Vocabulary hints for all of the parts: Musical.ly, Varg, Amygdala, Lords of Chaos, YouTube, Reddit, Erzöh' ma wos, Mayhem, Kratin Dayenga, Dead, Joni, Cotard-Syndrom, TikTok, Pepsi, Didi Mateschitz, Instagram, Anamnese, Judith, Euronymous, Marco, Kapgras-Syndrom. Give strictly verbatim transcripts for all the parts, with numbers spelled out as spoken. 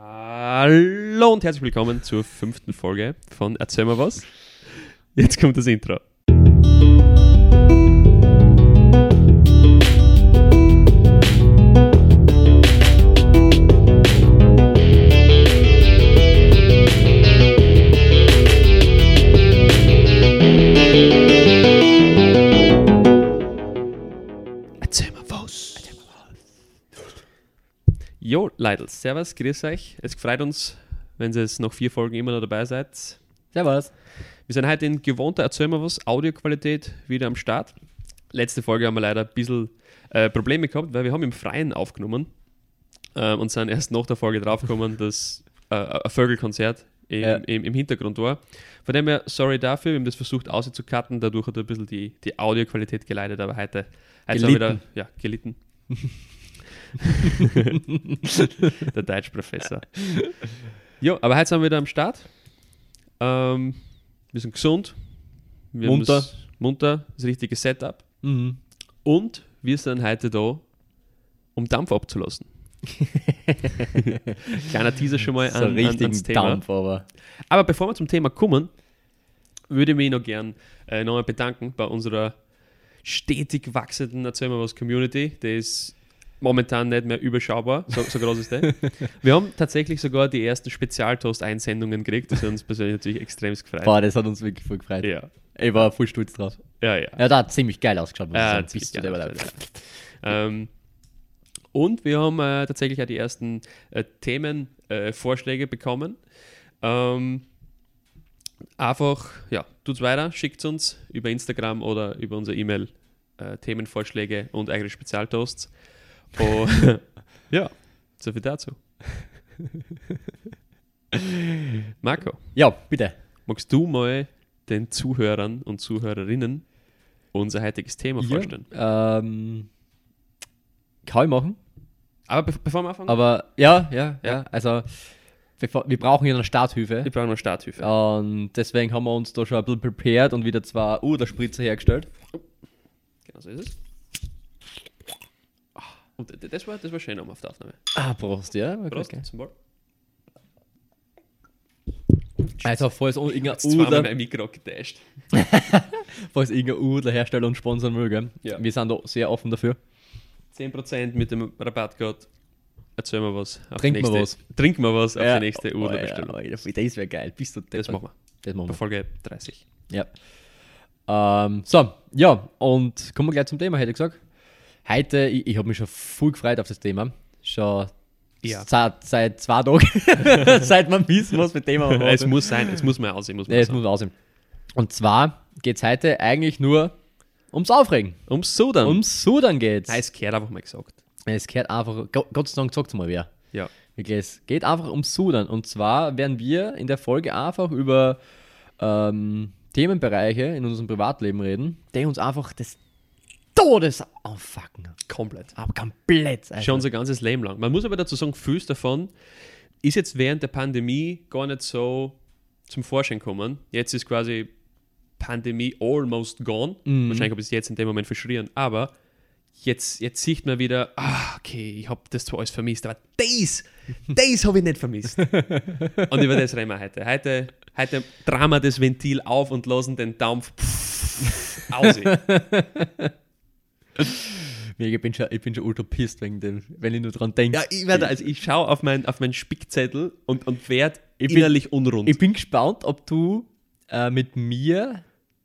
Hallo und herzlich willkommen zur fünften Folge von Erzöh' ma wos. Jetzt kommt das Intro. Jo, Leidels, servus, grüß euch. Es freut uns, wenn ihr es nach vier Folgen immer noch dabei seid. Servus. Wir sind heute in gewohnter Erzöh' ma wos, Audioqualität wieder am Start. Letzte Folge haben wir leider ein bisschen äh, Probleme gehabt, weil wir haben im Freien aufgenommen äh, und sind erst nach der Folge draufgekommen, dass äh, ein Vögelkonzert im, ja. im, im Hintergrund war. Von dem her, sorry dafür, wir haben das versucht auszucutten, dadurch hat ein bisschen die, die Audioqualität geleitet, aber heute, heute sind wir wieder ja, gelitten. Der Deutschprofessor. Jo, aber heute sind wir wieder am Start. Ähm, wir sind gesund. Wir munter. Munter, das richtige Setup. Mhm. Und wir sind heute da, um Dampf abzulassen. Kleiner Teaser schon mal so an, an, ans Thema. Dampf, aber. aber bevor wir zum Thema kommen, würde ich mich noch gern äh, nochmal bedanken bei unserer stetig wachsenden Erzöh' ma wos Community, die ist momentan nicht mehr überschaubar, so, so groß ist der. Wir haben tatsächlich sogar die ersten Spezialtoast-Einsendungen gekriegt, das hat uns persönlich natürlich extrem gefreut. Boah, das hat uns wirklich voll gefreut. Ja. Ich war voll stolz drauf. Ja, ja. Ja, da hat ziemlich geil ausgeschaut. Ja, so ziemlich geil ausgeschaut. ähm, und wir haben äh, tatsächlich auch die ersten äh, Themenvorschläge äh, bekommen. Ähm, einfach, ja, tut's weiter, schickt uns über Instagram oder über unsere E-Mail äh, Themenvorschläge und eigene Spezialtoasts. Oh, ja, so viel dazu. Marco. Ja, bitte. Magst du mal den Zuhörern und Zuhörerinnen unser heutiges Thema ja, vorstellen? Ähm, kann ich machen. Aber be- bevor wir anfangen? Aber ja, ja, ja. ja also, bevor, wir brauchen ja eine Starthilfe. Wir brauchen eine Starthilfe. Und deswegen haben wir uns da schon ein bisschen prepared und wieder zwei Uder-Spritzer hergestellt. Genau so ist es. Und das war, das war schön um auf der Aufnahme. Ah, Prost, ja. Prost, okay. Zum Wohl. Also, falls irgendein Udler... mein Mikro getäuscht. Falls irgendein Udler Hersteller und sponsern will, gell? Ja. Wir sind da sehr offen dafür. zehn Prozent mit dem Rabattcode. Erzöh' ma wos. Trink mal was. Trink mal was auf ja. die nächste Udlerbestellung. Oh, ja, das wäre geil. Bist du das machen wir. Das machen wir. Bei Folge dreißig. Ja. Ähm, so, ja. Und kommen wir gleich zum Thema, hätte ich gesagt. Heute, ich, ich habe mich schon voll gefreut auf das Thema. Schon ja. seit, seit zwei Tagen, seit man wissen, was mit dem Thema war. Es muss sein, es muss mal aussehen. Muss man nee, es muss aussehen. Und zwar geht es heute eigentlich nur ums Aufregen. Ums Sudern. Ums Sudern geht's. Nein, es gehört einfach mal gesagt. Es gehört einfach, Gott sei Dank sagt es mal wer. Ja. Wirklich, es geht einfach ums Sudern. Und zwar werden wir in der Folge einfach über ähm, Themenbereiche in unserem Privatleben reden, die uns einfach das Todes anfucken. Komplett. Aber komplett. Alter. Schon so ganzes Leben lang. Man muss aber dazu sagen, vieles davon ist jetzt während der Pandemie gar nicht so zum Vorschein gekommen. Jetzt ist quasi Pandemie almost gone. Mhm. Wahrscheinlich habe ich es jetzt in dem Moment verschrien. Aber jetzt, jetzt sieht man wieder, ah, okay, ich habe das zwar alles vermisst, aber das, das habe ich nicht vermisst. Und über das reden wir heute. Heute, heute drehen wir das Ventil auf und lassen den Dampf pff, aus. Ich bin, schon, ich bin schon ultra pissed wegen dem, wenn ich nur dran denke. Ja, ich werde, also ich schaue auf, mein, auf meinen Spickzettel und, und werde innerlich bin, unrund. Ich bin gespannt, ob du äh, mit mir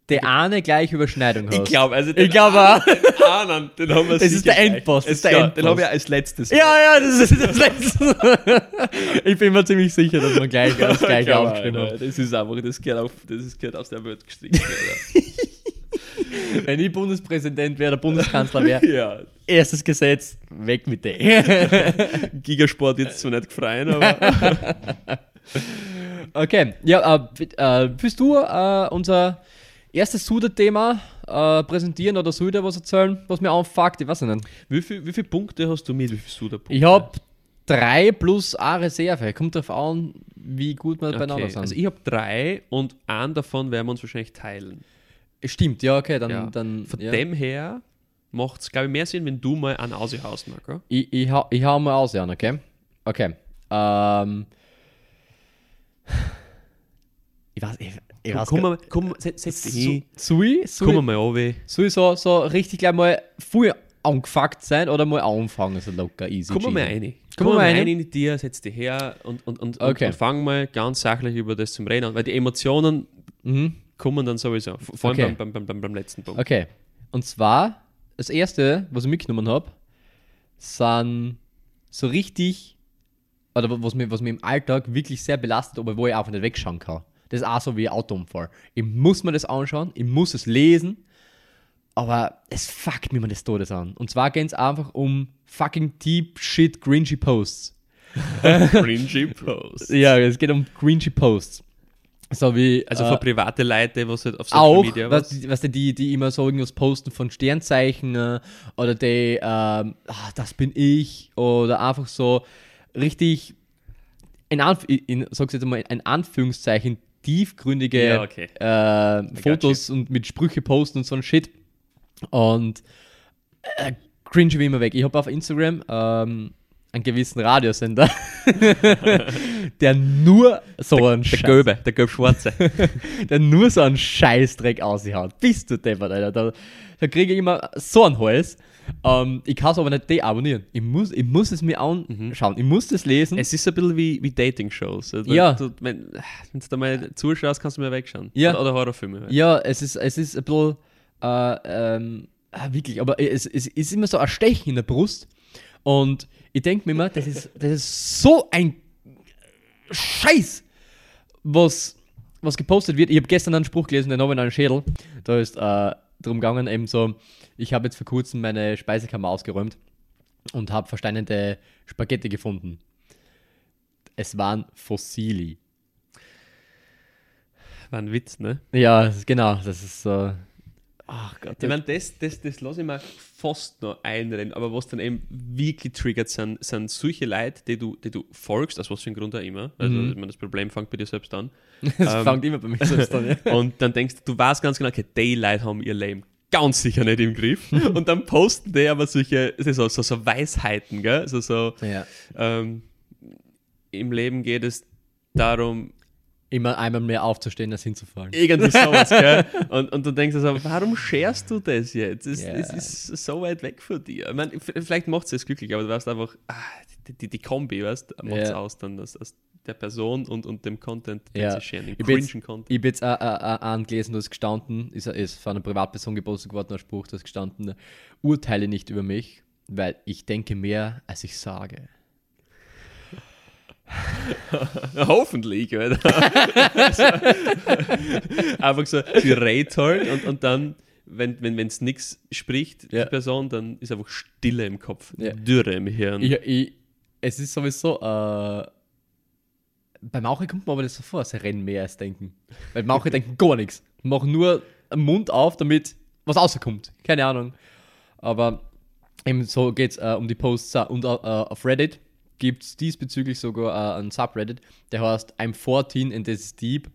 die okay. eine gleiche Überschneidung hast. Ich glaube, also den, ich glaub, Ahnen, den Ahnen, den haben wir das sicher ist der Endboss. Das ist der ja, Endboss. Den habe ich als letztes. Ja, ja, das ist das letzte. Ich bin mir ziemlich sicher, dass wir gleich das gleiche aufgeschrieben haben. Das ist einfach, das gehört, auf, das gehört aus der Welt gestrichen. Wenn ich Bundespräsident wäre, der Bundeskanzler wäre, ja. Erstes Gesetz, weg mit dem. Gigasport jetzt zwar nicht gefreien, aber... Okay, ja, äh, willst du äh, unser erstes Suder-Thema äh, präsentieren oder soll ich dir was erzählen, was mir anfuckt? Ich weiß nicht. Wie, viel, wie viele Punkte hast du mit? Wie viele Suder-Punkte? Ich habe drei plus eine Reserve. Kommt darauf an, wie gut wir okay. beieinander sind. Also ich habe drei und einen davon werden wir uns wahrscheinlich teilen. Stimmt, ja, okay, dann... Ja. dann Von ja. dem her macht es, glaube ich, mehr Sinn, wenn du mal einen aushaust, Marco. Ich, ich, ha, ich hau mal aus, okay? Okay. Ähm. Ich weiß, ich, ich weiß komm, nicht. Komm, setz dich. Soll ich mal runter? Soll ich so, so richtig gleich mal voll angefuckt sein oder mal anfangen, so locker, easy? Komm mal rein. Komm mal rein in die Tier, setz dich her und, und, und, okay. und fang mal ganz sachlich über das zum Reden an, weil die Emotionen mhm. kommen dann sowieso. Vor allem okay. beim, beim, beim, beim letzten Punkt. Okay. Und zwar, das erste, was ich mitgenommen habe, sind so richtig, oder was mich, was mich im Alltag wirklich sehr belastet, aber wo ich einfach nicht wegschauen kann. Das ist auch so wie ein Autounfall. Ich muss mir das anschauen, ich muss es lesen, aber es fuckt mir das Todes an. Und zwar geht es einfach um fucking deep shit cringy Posts. Cringy Posts. Ja, es geht um cringy Posts. So wie, also äh, für private Leute, was halt auf Social auch, Media was. Auch, weißt du, die, die immer so irgendwas posten von Sternzeichen äh, oder die, äh, ach, das bin ich oder einfach so richtig, in, Anf- in sag's jetzt mal, in Anführungszeichen, tiefgründige ja, okay. äh, Fotos und mit Sprüche posten und so ein Shit und äh, cringe wie immer weg. Ich habe auf Instagram ähm, einen gewissen Radiosender, der nur so der, einen der Scheiß... Gelbe, der Gelb-Schwarze. der nur so einen Scheißdreck aushaut. Bist du deppert, Alter. Da, da kriege ich immer so einen Hals. Um, ich kann es aber nicht deabonnieren. Ich muss, ich muss es mir anschauen. Mhm. Ich muss das lesen. Es ist ein bisschen wie, wie Dating-Shows. Also, ja. Du, wenn du da mal zuschaust, kannst du mir wegschauen. Ja. Oder Horrorfilme. Halt. Ja, es ist, es ist ein bisschen... Äh, ähm, wirklich, aber es, es ist immer so ein Stechen in der Brust. Und ich denke mir immer, das ist, das ist so ein Scheiß, was, was gepostet wird. Ich habe gestern einen Spruch gelesen, den habe ich in einem Schädel. Da ist... Äh, drum gegangen, eben so, ich habe jetzt vor kurzem meine Speisekammer ausgeräumt und habe versteinerte Spaghetti gefunden. Es waren Fossili. War ein Witz, ne? Ja, genau, das ist so... Ach Gott. Ich meine, das, das, das lasse ich mir fast noch einreden, aber was dann eben wirklich triggert, sind, sind solche Leute, die du, die du folgst, aus was für einem Grund auch immer. Also mhm. ich meine, das Problem fängt bei dir selbst an. Das ähm, fängt immer bei mir selbst an, ja. Und dann denkst du, du weißt ganz genau, okay, die Leute haben ihr Leben ganz sicher nicht im Griff. Und dann posten die aber solche so, so, so Weisheiten, gell? So, so, ja. ähm, im Leben geht es darum, immer einmal mehr aufzustehen, als hinzufallen. Irgendwie sowas, gell? Und, und du denkst dir so, also, warum scherst du das jetzt? Es, yeah. es ist so weit weg von dir. Ich meine, vielleicht macht es das glücklich, aber du weißt einfach, ah, die, die, die Kombi, weißt du, macht es yeah. aus dann, dass, dass der Person und, und dem Content, den yeah. sie scheren, den cringen Content. Ich habe jetzt angelesen, da ist gestanden, ist, ist von einer Privatperson gepostet geworden, ein Spruch, da ist gestanden, urteile nicht über mich, weil ich denke mehr, als ich sage. Hoffentlich, oder? Also, einfach so, sie redet halt und, und dann, wenn es wenn, nichts spricht, ja. die Person, dann ist einfach Stille im Kopf, ja. Dürre im Hirn. Ich, ich, es ist sowieso, äh, bei Mauche kommt man aber das so vor, sie rennen mehr als denken. Weil Mauche denken gar nichts, machen nur den Mund auf, damit was rauskommt. Keine Ahnung. Aber eben so geht es äh, um die Posts und äh, auf Reddit. Gibt es diesbezüglich sogar äh, einen Subreddit, der heißt I'm vierzehn and this is deep.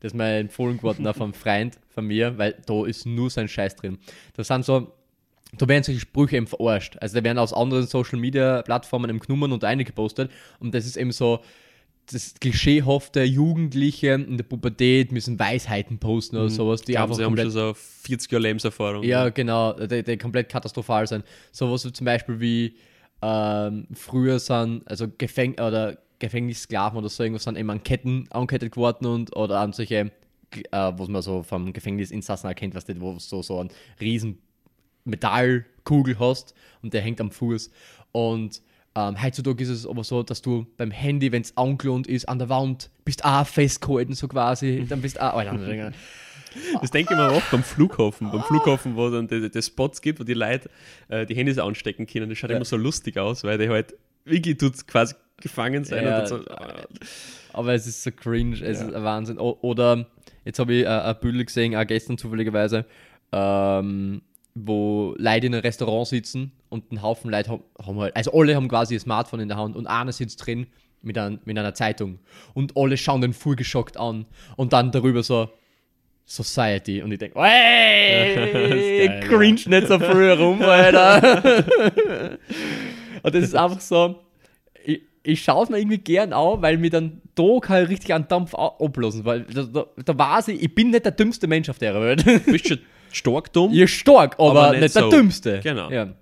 Das ist mir empfohlen geworden von einem Freund von mir, weil da ist nur sein Scheiß drin. Da sind so, da werden solche Sprüche eben verarscht. Also da werden aus anderen Social Media Plattformen eben genommen und eine gepostet. Und das ist eben so das klischeehafte Jugendliche in der Pubertät müssen Weisheiten posten oder mhm. sowas. Die einfach sie komplett, haben schon so vierzig Jahre Lebenserfahrung. Ja, genau, die, die komplett katastrophal sind. Sowas wie zum Beispiel wie Ähm, früher sind, also Gefäng- oder Gefängnissklaven oder so irgendwas sind eben an Ketten angekettet geworden und oder an solche, äh, was man so vom Gefängnisinsassen erkennt, was weißt du, wo so, so einen riesen Metallkugel hast und der hängt am Fuß. Und ähm, heutzutage ist es aber so, dass du beim Handy, wenn es angelohnt ist, an der Wand bist auch festgehalten, so quasi, dann bist du auch... Oh, das denke ich mir oft beim Flughafen. Beim Flughafen, wo dann die, die Spots gibt, wo die Leute äh, die Handys anstecken können. Das schaut ja. immer so lustig aus, weil die halt wirklich tut quasi gefangen sein. Ja, und so, äh. Aber es ist so cringe, es ja. ist ein Wahnsinn. O- oder, jetzt habe ich äh, ein Bild gesehen, auch gestern zufälligerweise, ähm, wo Leute in einem Restaurant sitzen und ein Haufen Leute haben, haben halt, also alle haben quasi ein Smartphone in der Hand und einer sitzt drin mit, ein, mit einer Zeitung und alle schauen den voll geschockt an und dann darüber so Society und ich denke, ey, geil, cringe ja. nicht so früh rum, Alter. Und das ist einfach so, ich, ich schaue es mir irgendwie gern an, weil mir dann da halt richtig an Dampf ablassen, weil da, da, da weiß ich, ich bin nicht der dümmste Mensch auf der Welt. Du bist schon stark dumm. Ja, stark, aber, aber nicht, nicht so. Der dümmste. Genau. Ja.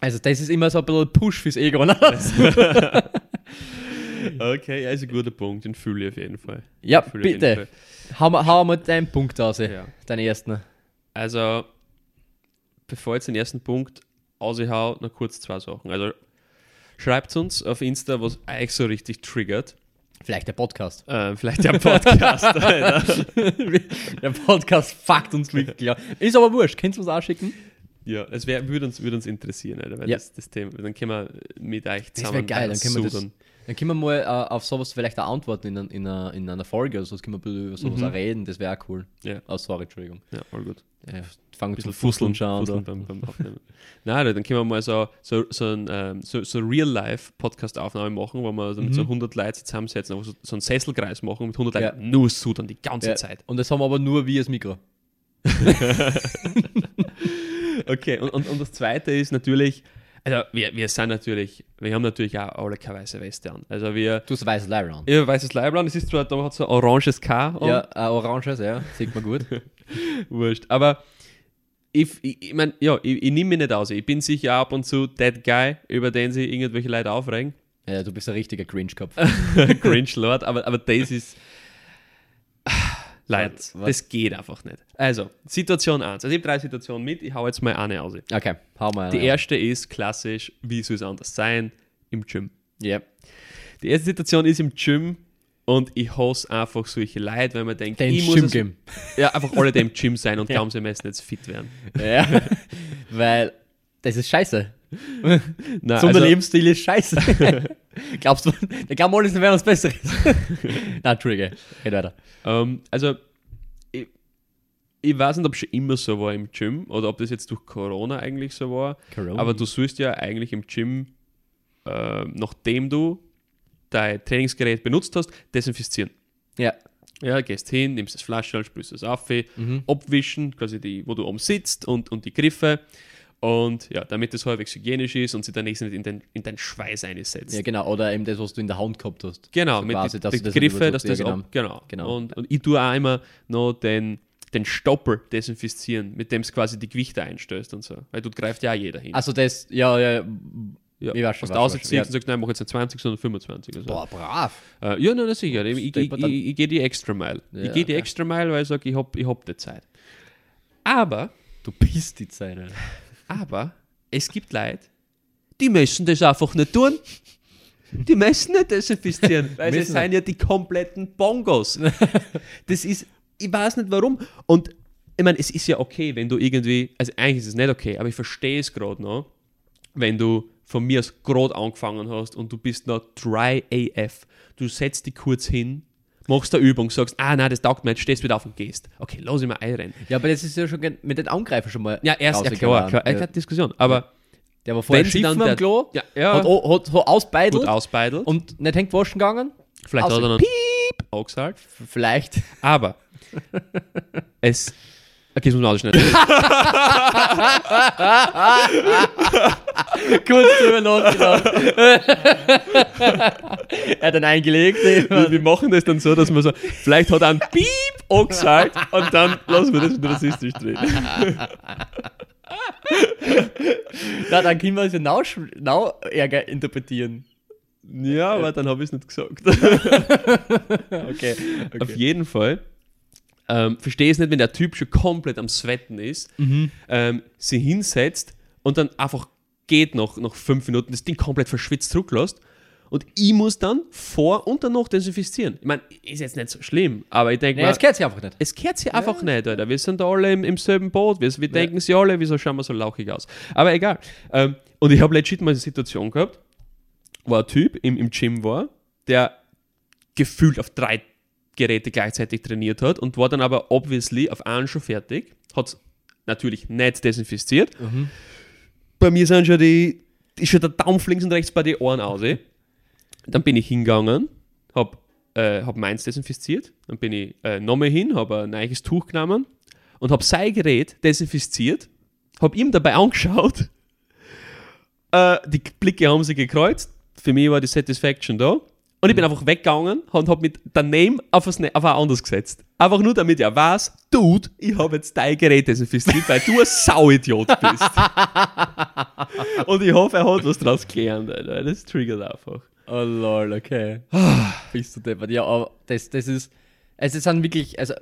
Also das ist immer so ein bisschen Push fürs Ego. Okay, also guter Punkt, den fühle ich auf jeden Fall. Ja, bitte. Hau mal, hau mal deinen Punkt raus, ja. Deinen ersten. Also, bevor ich jetzt den ersten Punkt raushau, noch kurz zwei Sachen. Also, schreibt uns auf Insta, was euch so richtig triggert. Vielleicht der Podcast. Ähm, vielleicht der Podcast. Der Podcast fuckt uns mit. Ja. Ist aber wurscht. Kannst du uns auch schicken? Ja, es wär, würde, uns, würde uns interessieren, Alter, weil ja. das, das Thema, dann können wir mit euch zusammen. Das wäre geil, dann können, wir das, dann können wir mal uh, auf sowas vielleicht auch antworten in, in, in, in einer Folge oder so, das können wir über sowas mhm. auch reden, das wäre auch cool. Ja. Oh, sorry, Entschuldigung. Ja, all gut. Ja, fangen wir zum Fusseln schauen. Fusseln beim, beim Aufnehmen. Nein, Alter, dann können wir mal so, so, so ein ähm, so, so Real-Life-Podcast-Aufnahme machen, wo wir so mit mhm. so hundert Leuten zusammensetzen, einfach so, so einen Sesselkreis machen und mit hundert ja. Leuten nur sudern die ganze ja. Zeit. Und das haben wir aber nur wir als Mikro. Okay, und, und, und das Zweite ist natürlich, also wir, wir sind natürlich, wir haben natürlich auch alle keine weiße Weste an. Also wir... Du hast ein weißes Leibl an. Ja, weißes Leibl an. Es ist zwar, da hat so ein oranges K an. Ja, ein oranges, ja, sieht man gut. Wurscht, aber ich, ich, ich meine, ja, ich, ich nehme mich nicht aus. Ich bin sicher ab und zu that guy, über den sich irgendwelche Leute aufregen. Ja, du bist ein richtiger Cringe-Kopf. Cringe-Lord, aber, aber das ist... Leute, was? Das geht einfach nicht. Also, Situation eins. Also ich habe drei Situationen mit, ich hau jetzt mal eine aus. Okay, hau mal eine. Die erste ist klassisch, wie soll es anders sein? Im Gym. Ja. Yep. Die erste Situation ist im Gym und ich hasse einfach solche Leute, weil man denkt, Den ich Gym muss... Gym. Es, ja, einfach alle, die im Gym sein und ja. glauben, sie müssen jetzt fit werden. Ja, weil das ist scheiße. Nein, so also, der Lebensstil ist scheiße. Glaubst du, der glauben alle, sie werden was Besseres. Nein, Entschuldige, geht weiter. Um, also, ich, ich weiß nicht, ob es schon immer so war im Gym oder ob das jetzt durch Corona eigentlich so war. Corona. Aber du sollst ja eigentlich im Gym, äh, nachdem du dein Trainingsgerät benutzt hast, desinfizieren. Ja. Ja, gehst hin, nimmst das Flaschchen, sprühst das auf, mhm. abwischen, quasi die, wo du oben sitzt und, und die Griffe. Und ja, damit das halbwegs hygienisch ist und sich dann nicht in den, in den Schweiß einsetzt. Ja, genau. Oder eben das, was du in der Hand gehabt hast. Genau, so mit quasi, dass den Griffen, dass das, das ab, genau. genau. Und, und ich tue auch immer noch den, den Stoppel desinfizieren, mit dem es quasi die Gewichte einstößt und so. Weil dort greift ja jeder hin. Also das, ja, ja, ja. Ich weiß schon, was du ausziehst ja. und sagst, nein, mach jetzt nicht zwanzig, sondern fünfundzwanzig. Also. Boah, brav. Äh, ja, nein, sicher. Ich, ich, ich, ich, ich gehe die extra Mile. Ja, ich gehe die okay. extra Mile, weil ich sage, ich hab, ich hab die Zeit. Aber... Du bist die Zeit, Alter. Aber es gibt Leute, die müssen das einfach nicht tun. Die müssen nicht desinfizieren, weil sie sind ja die kompletten Bongos. Das ist, ich weiß nicht warum. Und ich meine, es ist ja okay, wenn du irgendwie, also eigentlich ist es nicht okay, aber ich verstehe es gerade noch, wenn du von mir aus gerade angefangen hast und du bist noch dry A F. Du setzt dich kurz hin, machst eine Übung, sagst, ah nein, das taugt mir nicht, stehst wieder auf und gehst. Okay, lass ich mal einrennen. Ja, aber das ist ja schon mit den Angreifern schon mal. Ja, erst ja, klar, klar, klar, ja. Diskussion. Aber der war vorher schiffen am Klo, ja, ja. hat, hat, hat ausbeidelt, ausbeidelt und nicht hängt waschen gegangen. Vielleicht Aussehen. Hat er dann Piep auch gesagt. Vielleicht. Aber es... Okay, das muss man alles schnell. Kurz drüber nachgedacht. Er hat dann eingelegt. Wir, wir machen das dann so, dass man so, vielleicht hat er einen Piep angesagt und dann lassen wir das mit rassistisch drehen. Na, dann können wir es ja noch, noch ärger interpretieren. Ja, aber dann habe ich es nicht gesagt. Okay. okay. Auf jeden Fall. Ähm, verstehe es nicht, wenn der Typ schon komplett am Sweaten ist, mhm. ähm, sie hinsetzt und dann einfach geht noch, noch fünf Minuten, das Ding komplett verschwitzt zurücklässt und ich muss dann vor und dann noch desinfizieren. Ich meine, ist jetzt nicht so schlimm, aber ich denke nee, mal... es gehört sich einfach nicht. Es gehört sich einfach ja. nicht, Alter. Wir sind alle im, im selben Boot, wir, wir ja. denken sie alle, wieso schauen wir so lauchig aus? Aber egal. Ähm, und ich habe legit mal eine Situation gehabt, wo ein Typ im, im Gym war, der gefühlt auf drei Geräte gleichzeitig trainiert hat und war dann aber obviously auf einen schon fertig, hat es natürlich nicht desinfiziert. Mhm. Bei mir sind schon die, ist schon der Dampf links und rechts bei den Ohren aus. Dann bin ich hingegangen, habe äh, hab meins desinfiziert, dann bin ich äh, nochmal hin, habe ein neues Tuch genommen und habe sein Gerät desinfiziert, habe ihm dabei angeschaut, äh, die Blicke haben sich gekreuzt, für mich war die Satisfaction da. Und ich bin einfach weggegangen und habe mit der Name auf was anderes gesetzt. Einfach nur, damit er weiß, Dude, ich habe jetzt dein Gerät desinfiziert, weil du ein Sauidiot bist. Und ich hoffe, er hat was draus gelernt. Alter. Das triggert einfach. Oh lol, okay. Bist du deppert. Ja, aber das, das ist... Es also, sind wirklich... Also,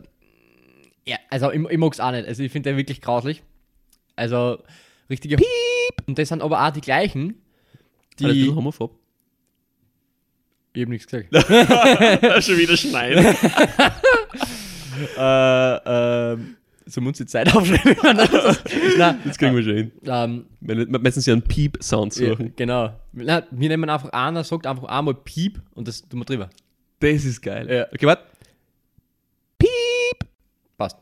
ja, also ich, ich mag es auch nicht. Also ich finde den wirklich grauslich. Also richtige... Piep! Und das sind aber auch die gleichen, die... Alter, du homophob. Ich hab nichts gesagt. Schon wieder schneiden. äh, ähm, so muss die Zeit aufschreiben. Nein, das kriegen wir schon hin. Ähm, meistens ja einen Piep-Sound suchen. Ja, genau. Na, wir nehmen einfach einer, sagt einfach einmal Piep und das tun wir drüber. Das ist geil. Ja. Okay, warte. Piep! Passt.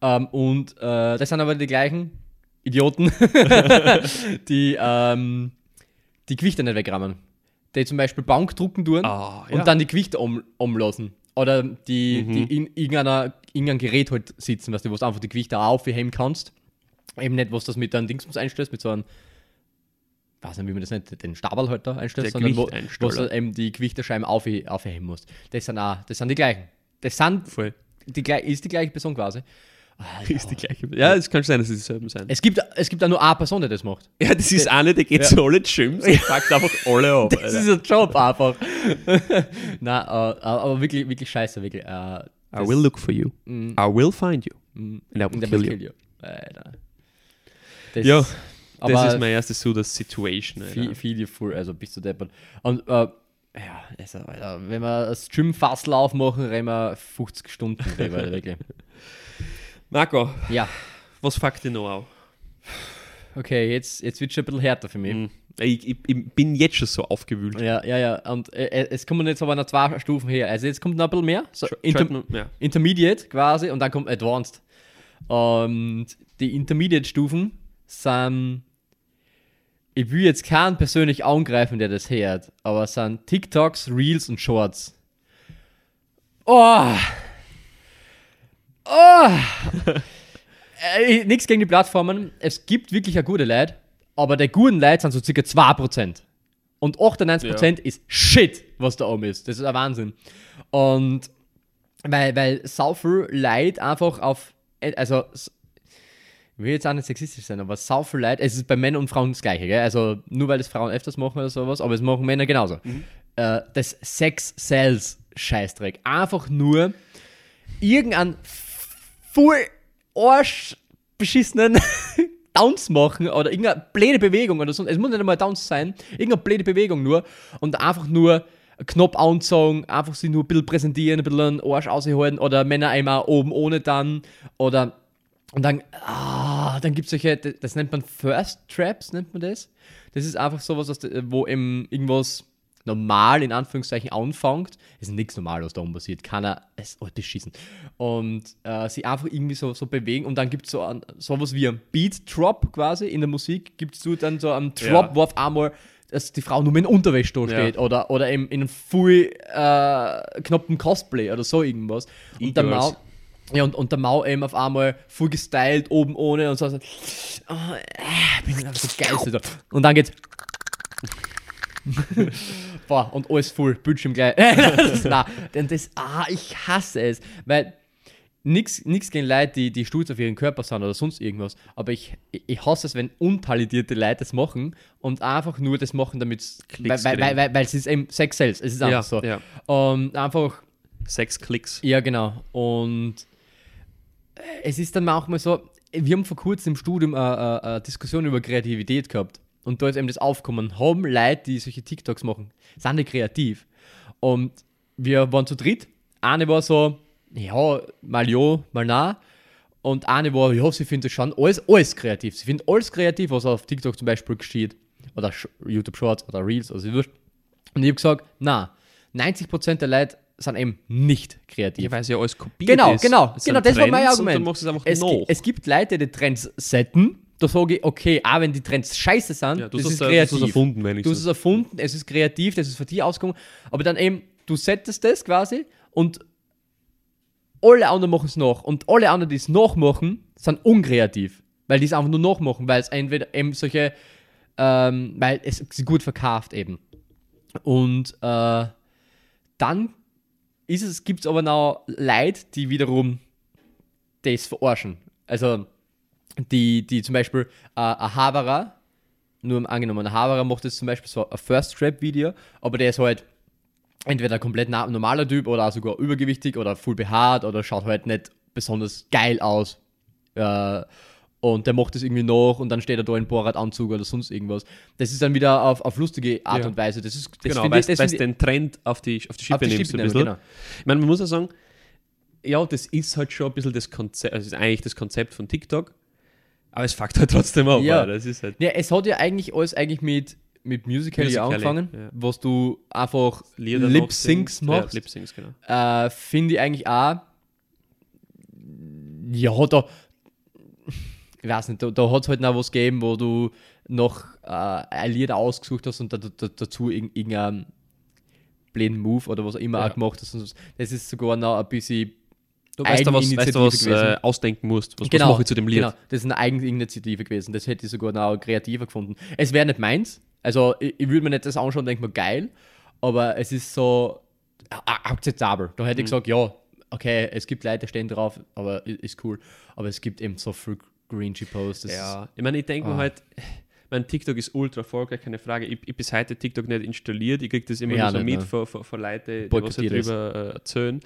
Ähm, und äh, das sind aber die gleichen Idioten, die ähm, die Gewichte nicht wegrammen. Die zum Beispiel Bank drucken tun, oh, ja, und dann die Gewichte um, umlassen. Oder die, mhm. die in irgendeinem Gerät halt sitzen, weißt du, wo du einfach die Gewichte auch aufheben kannst. Eben nicht, was das mit einem Dingsbums einstößt, mit so einem, ich weiß nicht, wie man das nennt, den Stabel halt da einstößt, sondern wo, wo du eben die Gewichtescheiben aufhe, aufheben musst. Das sind auch, das sind die gleichen. Das sind, voll. Die, ist die gleiche Person quasi. Alter. Ist die gleiche. Ja, es kann sein, dass es dieselben sein. Es gibt, es gibt auch nur eine Person, die das macht. Ja, das ist eine, die geht ja so alle Gyms und packt einfach alle ab. Das Alter. Ist ein Job einfach. Nein, uh, aber wirklich, wirklich scheiße. Wirklich, uh, I will look for you. Mm. I will find you. Mm. And I will, and kill, I will kill you. you. Alter. Das ja, ist, das ist meine erste Suda-Situation. Viel, viel full, also bist du deppert. Und, uh, ja, also, Alter, wenn wir das Gym-Fassel aufmachen, reden wir fünfzig Stunden drüber, wirklich. Marco, ja. Was fuckt dich noch auf? Okay, jetzt, jetzt wird es schon ein bisschen härter für mich. Mm. Ich, ich, ich bin jetzt schon so aufgewühlt. Ja, ja, ja. Und äh, es kommen jetzt aber noch zwei Stufen her. Also jetzt kommt noch ein bisschen mehr. So Tra- Inter- Tra- ja. Intermediate quasi und dann kommt Advanced. Und die Intermediate-Stufen sind... Ich will jetzt keinen persönlich angreifen, der das hört, aber es sind TikToks, Reels und Shorts. Oh! Oh! äh, Nichts gegen die Plattformen. Es gibt wirklich auch gute Leute, aber die guten Leute sind so circa zwei Prozent. Und achtundneunzig Prozent ja. ist Shit, was da oben ist. Das ist ein Wahnsinn. Und weil, weil so viel Leute einfach auf, also ich will jetzt auch nicht sexistisch sein, aber so viel Leute, es ist bei Männern und Frauen das Gleiche, gell? Also nur weil es Frauen öfters machen oder sowas, aber es machen Männer genauso. Mhm. Äh, das Sex-Sells-Scheißdreck. Einfach nur irgendein voll arschbeschissenen Dance machen oder irgendeine blöde Bewegung oder so. Es muss nicht einmal Dance sein, irgendeine blöde Bewegung nur und einfach nur Knopf anzogen, einfach sich nur ein bisschen präsentieren, ein bisschen Arsch aushalten oder Männer einmal oben ohne dann oder und dann, ah, dann gibt es solche, das nennt man First Traps, nennt man das. Das ist einfach sowas, wo eben irgendwas normal in Anführungszeichen anfängt, es ist nichts normal, was da oben passiert, keiner es oh, das schießen und äh, sie einfach irgendwie so, so bewegen und dann gibt es so ein, sowas wie ein Beat-Drop quasi in der Musik, gibt es so dann so einen Drop, ja, wo auf einmal dass die Frau nur mit dem Unterwäsche da steht, ja, oder, oder eben in einem voll äh, knappen Cosplay oder so irgendwas und e-girls. Der Mau, ja, und, und der Mau eben auf einmal voll gestylt, oben ohne und so, so oh, äh, bin ich so geil und dann geht's boah, und alles voll, Bildschirm gleich. Nein, denn das, ah, ich hasse es, weil nichts gegen Leute, die, die stolz auf ihren Körper sind oder sonst irgendwas, aber ich, ich hasse es, wenn untalentierte Leute das machen und einfach nur das machen, damit weil, weil, weil, weil, weil es ist eben Sex Sales, es ist einfach ja, so. Ja. Um, einfach Sex-Klicks. Ja, genau. Und es ist dann manchmal so, wir haben vor kurzem im Studium eine, eine Diskussion über Kreativität gehabt. Und da ist eben das Aufkommen, haben Leute, die solche TikToks machen, sind die kreativ. Und wir waren zu dritt. Eine war so, ja, mal ja, mal nein. Und eine war, ja, sie findet schon alles, alles kreativ. Sie findet alles kreativ, was auf TikTok zum Beispiel geschieht. Oder YouTube Shorts oder Reels oder so. Und ich habe gesagt, nein, neunzig Prozent der Leute sind eben nicht kreativ. Weil sie ja alles kopiert genau, ist. Genau, genau, das Trends war mein Argument. Und dann machst du es einfach es, noch. Es gibt Leute, die Trends setten. Da sage ich, okay, auch wenn die Trends scheiße sind, ja, das ist kreativ. Du hast es erfunden, wenn ich Du hast es erfunden, es ist kreativ, das ist für dich ausgegangen. Aber dann eben, du settest das quasi und alle anderen machen es nach. Und alle anderen, die es nachmachen, sind unkreativ. Weil die es einfach nur nachmachen, weil es entweder eben solche, ähm, weil es gut verkauft eben. Und äh, dann gibt es gibt's aber noch Leute, die wiederum das verarschen. Also die, die zum Beispiel äh, ein Haberer, nur angenommen, ein Haberer macht jetzt zum Beispiel so ein First-Trap-Video, aber der ist halt entweder ein komplett normaler Typ oder auch sogar übergewichtig oder voll behaart oder schaut halt nicht besonders geil aus. Äh, und der macht das irgendwie nach und dann steht er da in Borat-Anzug oder sonst irgendwas. Das ist dann wieder auf, auf lustige Art ja. und Weise. Das ist, das genau, weil du den Trend auf die, auf die Schippe nimmst ein bisschen. Genau. Ich meine, man muss ja sagen, ja, das ist halt schon ein bisschen das Konzept, also das ist eigentlich das Konzept von TikTok, aber es fuckt halt trotzdem ab. Ja, das ist halt ja es hat ja eigentlich alles eigentlich mit, mit Musical.ly Musical angefangen, ja. was du einfach Lieder Lip-Syncs machst. Ja, Lip-Syncs, genau. Äh, finde ich eigentlich auch, ja, da, ich weiß nicht, da, da hat es halt noch was gegeben, wo du noch äh, ein Lied ausgesucht hast und da, da, dazu irgendeinen blöden Move oder was auch immer ja. auch gemacht hast. Das ist sogar noch ein bisschen Du weißt du, was, weißt du, was äh, ausdenken musst, was, genau, was mache ich zu dem Lied? Genau, das ist eine eigene Initiative gewesen, das hätte ich sogar noch kreativer gefunden. Es wäre nicht meins, also ich, ich würde mir nicht das anschauen und denke mir, geil, aber es ist so akzeptabel. Da hätte ich mhm. gesagt, ja, okay, es gibt Leute, die stehen drauf, aber ist cool, aber es gibt eben so viel Green-G-Posts. Ja, ich meine, ich denke ah. mir halt, mein TikTok ist ultra erfolgreich, keine Frage, ich habe bis heute TikTok nicht installiert, ich kriege das immer ja, nur so mit von, von, von Leuten, die was darüber erzählen.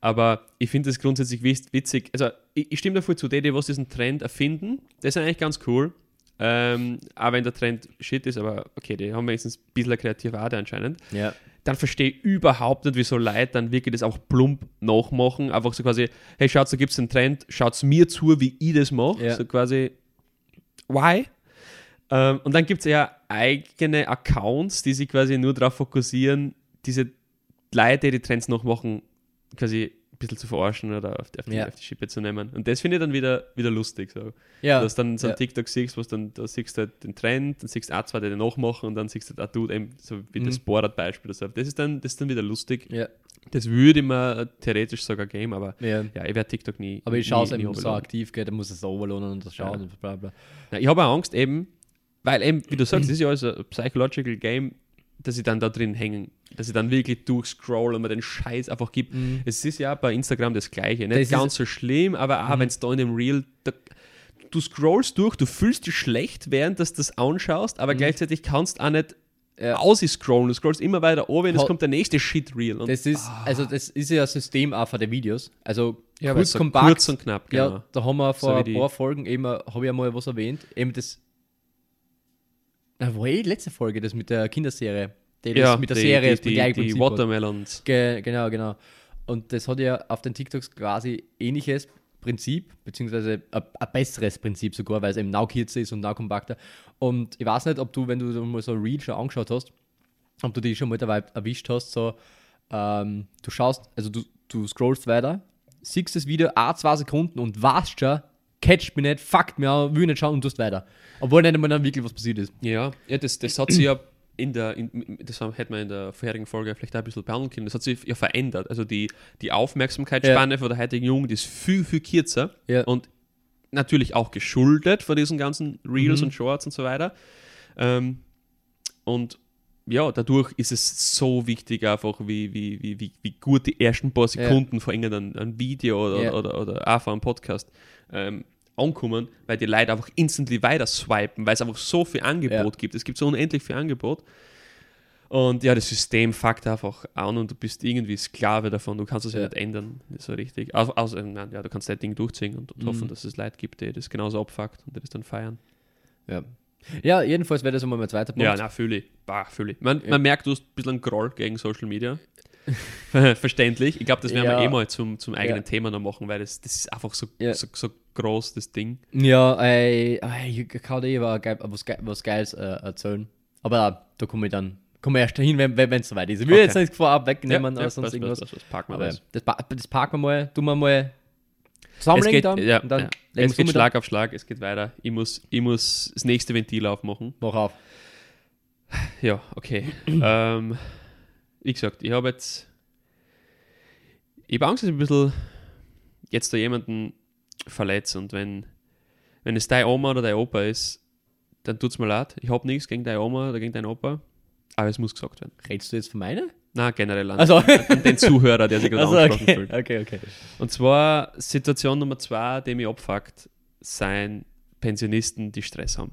Aber ich finde das grundsätzlich witzig. Also ich, ich stimme dafür zu, die, die was diesen Trend erfinden, das ist eigentlich ganz cool. Ähm, auch wenn der Trend shit ist, aber okay, die haben wenigstens ein bisschen eine kreative Art anscheinend. Ja. Dann verstehe ich überhaupt nicht, wieso Leute dann wirklich das auch plump nachmachen. Einfach so quasi, hey, schaut, da gibt es einen Trend, schaut mir zu, wie ich das mache. Ja. So quasi, why? Ähm, und dann gibt es ja eigene Accounts, die sich quasi nur darauf fokussieren, diese Leute, die die Trends nachmachen, quasi ein bisschen zu verarschen oder auf die, auf die, ja. auf die Schippe zu nehmen. Und das finde ich dann wieder, wieder lustig. So. Ja. Dass dann so ein ja. TikTok siehst, wo dann, da siehst du halt den Trend, dann siehst du auch zwei, die den nachmachen und dann siehst du halt auch du, eben so wie mhm. das Borat-Beispiel. So. Das, ist dann, das ist dann wieder lustig. Ja. Das würde ich mir theoretisch sogar geben, aber ja, ja ich werde TikTok nie Aber ich schaue es eben so aktiv, gell, dann muss es so overlohnen und das schauen. Ja. Und bla bla. Ja, ich habe auch Angst eben, weil eben, wie du sagst, das ist ja alles ein Psychological Game, dass ich dann da drin hängen, dass ich dann wirklich durchscroll und mir den Scheiß einfach gibt. Mm. Es ist ja bei Instagram das Gleiche. Nicht das ganz so schlimm, aber auch mm. wenn es da in dem Reel, da, du scrollst durch, du fühlst dich schlecht, während du das anschaust, aber mm. gleichzeitig kannst du auch nicht ja. ausscrollen. Du scrollst immer weiter oben und es kommt der nächste Shit-Reel. Und das ist, ah. also das ist ja ein System auch für die Videos. Also ja, kurz, so kompakt, kurz und knapp, genau. Ja, da haben wir vor so ein paar Folgen eben, habe ich mal was erwähnt, eben das Na, wo eh letzte Folge, das mit der Kinderserie. Die ja, das mit der die, Serie, die, die, die, die Watermelons. Ge- genau, genau. Und das hat ja auf den TikToks quasi ähnliches Prinzip, beziehungsweise ein, ein besseres Prinzip sogar, weil es eben noch kürzer ist und noch kompakter. Und ich weiß nicht, ob du, wenn du mal so ein Reel schon angeschaut hast, ob du die schon mal dabei erwischt hast, so, ähm, du schaust, also du, du scrollst weiter, siehst das Video, a zwei Sekunden und weißt schon, catch mich nicht, fuckt mich an, will nicht schauen und tust weiter. Obwohl nicht einmal dann wirklich was passiert ist. Ja, ja das, das hat sich ja in der, in, das hätte man in der vorherigen Folge vielleicht auch ein bisschen behandeln können, das hat sich ja verändert. Also die, die Aufmerksamkeitsspanne ja. von der heutigen Jugend ist viel, viel kürzer ja. und natürlich auch geschuldet von diesen ganzen Reels mhm. und Shorts und so weiter. Ähm, und ja, dadurch ist es so wichtig einfach, wie, wie, wie, wie, wie gut die ersten paar Sekunden ja. vor irgendeinem Video oder, ja. oder, oder, oder auch vor einem Podcast ähm, ankommen, weil die Leute einfach instantly weiter swipen, weil es einfach so viel Angebot ja. gibt. Es gibt so unendlich viel Angebot. Und ja, das System fuckt einfach an und du bist irgendwie Sklave davon. Du kannst es ja, ja nicht ändern, so richtig. Also, also, nein, ja, du kannst das Ding durchziehen und, und mhm. hoffen, dass es Leute gibt, die das genauso abfuckt und die das dann feiern. Ja. Ja, jedenfalls wäre das einmal mein zweiter Punkt. Ja, na fühle ich. Bah, fühle ich. Man, ja. man merkt, du hast ein bisschen Groll gegen Social Media. Verständlich. Ich glaube, das werden ja. wir eh mal zum, zum eigenen ja. Thema noch machen, weil das, das ist einfach so, ja. so, so groß, das Ding. Ja, ich kann dir eh was, was Geiles äh, erzählen. Aber da komme ich dann komm ich erst dahin, wenn es soweit ist. Ich will okay. jetzt nicht vorab wegnehmen ja, oder ja, sonst was, irgendwas. Was, was, was, packen wir das. Das, das packen wir mal, tun wir mal. Zusammenlegen geht, dann, ja, und dann ja. Es geht Schlag auf Schlag, es geht weiter. Ich muss, ich muss das nächste Ventil aufmachen. Mach auf. Ja, okay. ähm, wie gesagt, ich habe jetzt... Ich habe Angst, dass ich ein bisschen jetzt da jemanden verletze. Und wenn, wenn es deine Oma oder dein Opa ist, dann tut es mir leid. Ich habe nichts gegen deine Oma oder gegen deinen Opa. Aber es muss gesagt werden. Redest du jetzt von meiner? Nein, generell an, also. an, an den Zuhörer, der sich gerade also, angesprochen okay. fühlt. Okay, okay. Und zwar Situation Nummer zwei, die mich abfuckt, sind Pensionisten, die Stress haben.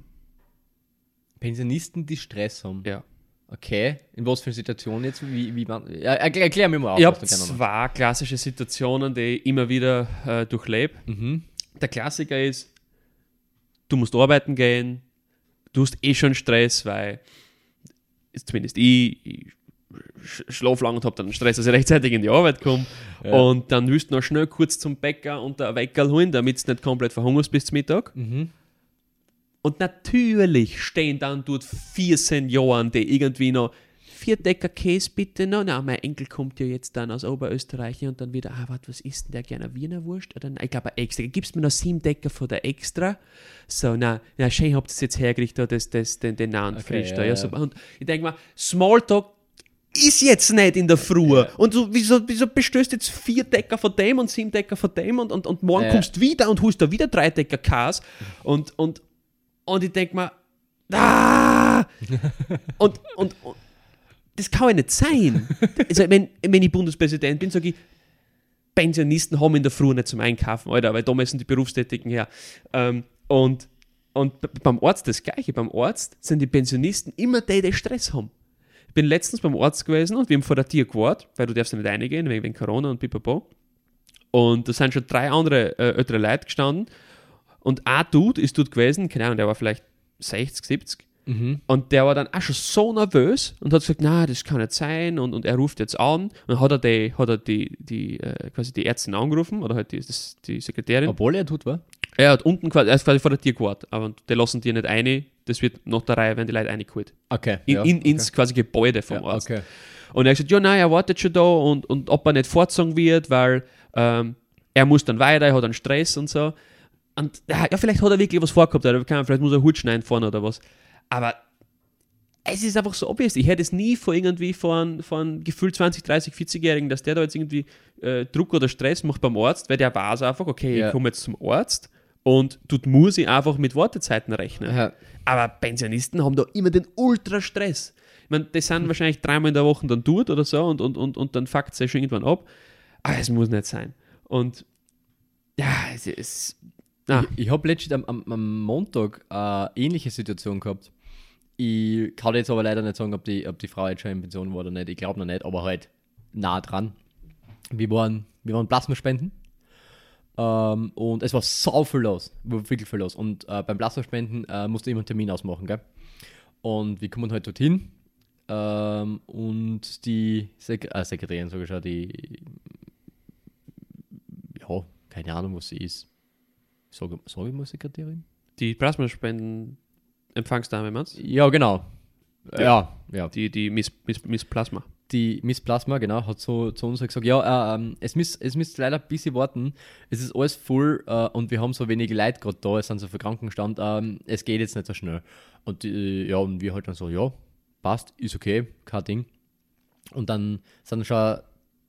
Pensionisten, die Stress haben? Ja. Okay, in was für Situationen jetzt? Wie, wie man, erklär mir mal auf. Ich habe zwei klassische Situationen, die ich immer wieder äh, durchlebe. Mhm. Der Klassiker ist, du musst arbeiten gehen, du hast eh schon Stress, weil zumindest ich, ich schlafe lang und habe dann Stress, dass ich rechtzeitig in die Arbeit komme. Ja. Und dann willst du noch schnell kurz zum Bäcker und ein Weckerl holen, damit du nicht komplett verhungerst bis zum Mittag. Mhm. Und natürlich stehen dann dort vier Senioren, die irgendwie noch vier Decker Käse bitte noch. Na, mein Enkel kommt ja jetzt dann aus Oberösterreich und dann wieder, ah, warte, was isst denn der gerne? Wiener Wurst? Oder, ich glaube, extra. Gibst mir noch sieben Decker von der extra? So, na, na schön, habt ihr das jetzt hergerichtet, das, das, den, den nahen okay, Frisch da. Ja, ja. So, und ich denke mal, Smalltalk ist jetzt nicht in der Früh. Ja. Und so, wieso, wieso bestößt jetzt vier Decker von dem und sieben Decker von dem und, und, und morgen ja. kommst du wieder und holst da wieder drei Decker Käse und, und Und ich denke mir, ah! und, und, und das kann ja nicht sein. Also, wenn, wenn ich Bundespräsident bin, sage ich, Pensionisten haben in der Früh nicht zum Einkaufen, Alter, weil da müssen die Berufstätigen her. Ähm, und, und beim Arzt das Gleiche. Beim Arzt sind die Pensionisten immer die, die Stress haben. Ich bin letztens beim Arzt gewesen und wir haben vor der Tür gewartet, weil du darfst nicht reingehen, wegen Corona und pipapo. Und da sind schon drei andere äh, ältere Leute gestanden. Und ein Dude ist dort gewesen, keine Ahnung, der war vielleicht sechzig, siebzig. Mhm. Und der war dann auch schon so nervös und hat gesagt, na, das kann nicht sein. Und, und er ruft jetzt an. Und dann hat er die, hat er die, die, äh, quasi die Ärztin angerufen, oder halt die, das, die Sekretärin. Obwohl er dort war? Er hat unten quasi, er ist quasi vor der Tür gewartet. Aber die lassen die nicht rein. Das wird nach der Reihe, wenn die Leute reingeholt. Okay. In, ja, in, okay. Ins quasi Gebäude vom ja, Arzt. Okay. Und er hat gesagt, ja, nein, er wartet schon da. Und, und ob er nicht fortgezogen wird, weil ähm, er muss dann weiter, er hat einen Stress und so. Und ja, vielleicht hat er wirklich was vorgehabt, oder kann, vielleicht muss er Hut schneiden vorne oder was. Aber es ist einfach so obvious. Ich hätte es nie von irgendwie von, von gefühlt zwanzig, dreißig, vierzig-Jährigen, dass der da jetzt irgendwie äh, Druck oder Stress macht beim Arzt, weil der weiß einfach, okay, ja. ich komme jetzt zum Arzt und dort muss ich einfach mit Wartezeiten rechnen. Ja. Aber Pensionisten haben da immer den Ultra-Stress. Ich meine, das sind wahrscheinlich dreimal in der Woche dann dort oder so und, und, und, und dann fuckt es ja schon irgendwann ab. Aber es muss nicht sein. Und ja, es ist... Ah. Ich, ich habe letztens am, am, am Montag eine ähnliche Situation gehabt. Ich kann jetzt aber leider nicht sagen, ob die, ob die Frau jetzt schon in Pension war oder nicht. Ich glaube noch nicht, aber halt nah dran. Wir waren, wir waren Plasmaspenden ähm, und es war so viel los. Wirklich viel los. Und äh, beim Plasmaspenden äh, musste immer einen Termin ausmachen. Gell? Und wir kommen halt dorthin ähm, und die Sek- äh, Sekretärin, sogar schon, die, ja, keine Ahnung, was sie ist. Sage sag ich mal Sekretärin? Die Plasmaspenden-Empfangsdame, meinst du? Ja, genau. Ja, ja. ja. Die, die Miss, Miss, Miss Plasma. Die Miss Plasma, genau, hat so zu uns gesagt, ja, äh, es müsst es müsst leider ein bisschen warten, es ist alles voll äh, und wir haben so wenige Leute gerade da, es sind so viel Krankenstand, äh, es geht jetzt nicht so schnell. Und, äh, ja, und wir halt dann so, ja, passt, ist okay, kein Ding. Und dann sind schon...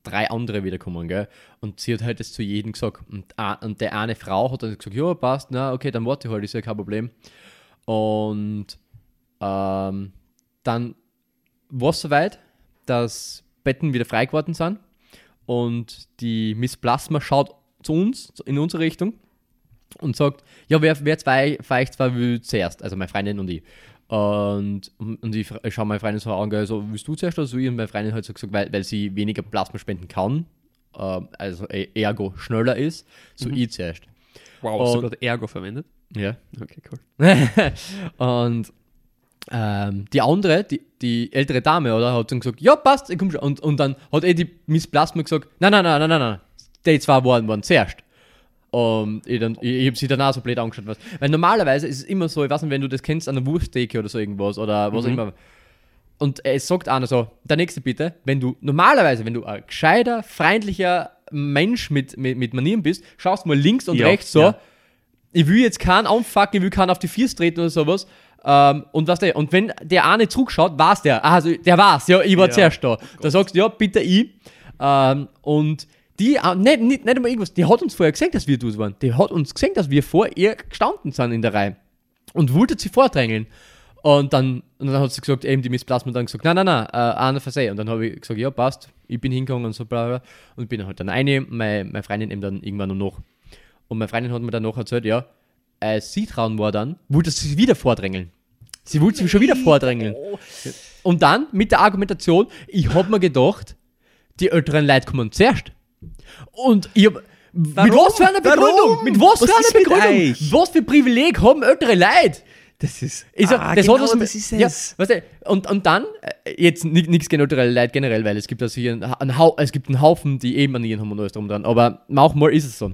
drei andere wiederkommen, gell? Und sie hat halt das zu jedem gesagt. Und, und der eine Frau hat dann gesagt, ja, passt, na, okay, dann warte ich halt, ist ja kein Problem. Und ähm, dann war es soweit, dass Betten wieder frei geworden sind und die Miss Plasma schaut zu uns, in unsere Richtung und sagt, ja, wer, wer zwei, feicht zwei will zuerst, also meine Freundin und ich. Und, und ich, ich schaue meine Freundin so an, gell, so, willst du zuerst oder so? Ich? Und meine Freundin hat so gesagt, weil, weil sie weniger Plasma spenden kann, äh, also ergo schneller ist, so mhm. ich zuerst. Wow, hast du gerade ergo verwendet? Ja. Okay, cool. Und ähm, die andere, die, die ältere Dame, oder, hat dann gesagt, ja, passt, ich komm schon. Und, und dann hat eh die Miss Plasma gesagt, nein, nein, nein, nein, nein, nein, die zwei waren, waren zuerst. Um, ich, dann, ich, ich hab sie danach so blöd angeschaut. Was. Weil normalerweise ist es immer so, ich weiß nicht, wenn du das kennst, an der Wursttheke oder so irgendwas oder was mhm. auch immer. Und es sagt einer so, der Nächste bitte, wenn du normalerweise, wenn du ein gescheiter, freundlicher Mensch mit, mit, mit Manieren bist, schaust mal links und ja, rechts so, ja. ich will jetzt keinen anfucken, ich will keinen auf die Füße treten oder sowas. Um, und, was der, und wenn der eine zurückschaut, war's der. Also der war's, ja, ich war ja. zuerst da. Oh da sagst du, ja, bitte ich. Um, und Die, äh, nicht, nicht, nicht einmal irgendwas, die hat uns vorher gesehen, dass wir dort waren. Die hat uns gesehen, dass wir vor ihr gestanden sind in der Reihe. Und wollte sie vordrängeln. Und dann, und dann hat sie gesagt, eben die Miss Plasma, dann gesagt, nein, nein, nein, eine Versehen. Und dann habe ich gesagt, ja, passt, ich bin hingegangen und so, bla, bla. Und bin halt dann eine, meine, meine Freundin eben dann irgendwann noch. Und meine Freundin hat mir dann noch erzählt, ja, als sie dran war dann, wollte sie sich wieder vordrängeln. Sie wollte sich schon wieder vordrängeln. Und dann mit der Argumentation, ich habe mir gedacht, die älteren Leute kommen zuerst. Und ich habe... Warum? Mit was für einer Begründung? Warum? Mit was für was einer Begründung? Was für Privileg haben ältere Leute? Das ist... Ich sag, ah, das, genau, hat was, das ist ja, es. Weißt du, und, und dann, jetzt nichts gegen ältere Leute generell, weil es gibt also hier einen, einen, Hau, es gibt einen Haufen, die eben an ihren haben und alles drum dran. Aber manchmal ist es so.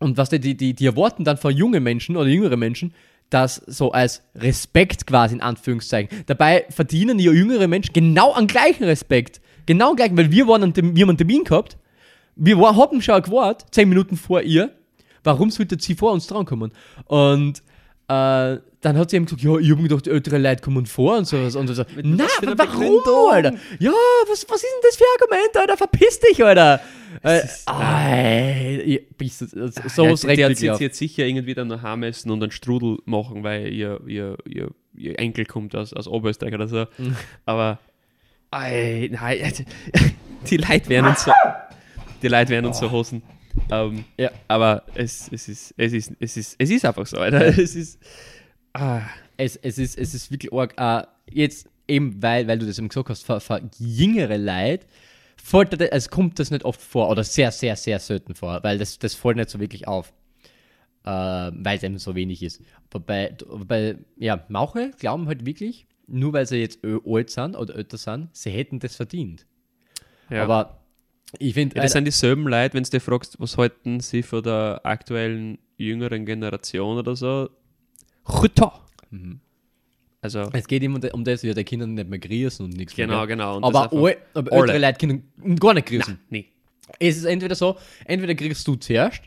Und was die, die, die erwarten dann von jungen Menschen oder jüngeren Menschen, das so als Respekt quasi in Anführungszeichen. Dabei verdienen ja jüngere Menschen genau an gleichen Respekt. Genau gleich, weil wir, waren an dem, wir haben einen Termin gehabt, wir war, haben schon gewartet, zehn Minuten vor ihr, warum sollte sie vor uns drankommen? Und äh, dann hat sie eben gesagt, ja, ich habe mir gedacht, ältere Leute kommen vor und sowas. Und so. Nein, wa- warum, Alter? Ja, was, was ist denn das für ein Argument, Alter? Verpiss dich, Alter! Äh, äh, so was ja, regt sich auf. Jetzt sicher irgendwie dann noch Hamessen und einen Strudel machen, weil ihr, ihr, ihr, ihr Enkel kommt aus, aus Oberösterreich oder so. Mhm. Aber... Ei, nein, die Leute werden uns so, die Leute werden uns so hosen. Ähm, ja. Aber es, es, ist, es, ist, es, ist, es ist einfach so, Alter. Es ist, ah. es, es, ist, es ist wirklich arg. Uh, jetzt eben, weil, weil du das eben gesagt hast, für, für jüngere Leute, fällt das, es kommt das nicht oft vor oder sehr, sehr, sehr selten vor, weil das, das fällt nicht so wirklich auf, uh, weil es eben so wenig ist. Aber bei, bei ja, Mauche glauben halt wirklich, nur weil sie jetzt alt sind oder älter sind, sie hätten das verdient. Ja. Aber ich finde... Ja, das sind dieselben Leute, wenn du dir fragst, was halten sie von der aktuellen jüngeren Generation oder so. Mhm. Also es geht immer um das, wie die Kinder nicht mehr grüßen und nichts. Genau, mehr. Genau. Und aber, all, aber ältere Leute können gar nicht grüßen. Nein, nee. Es ist entweder so, entweder kriegst du zuerst...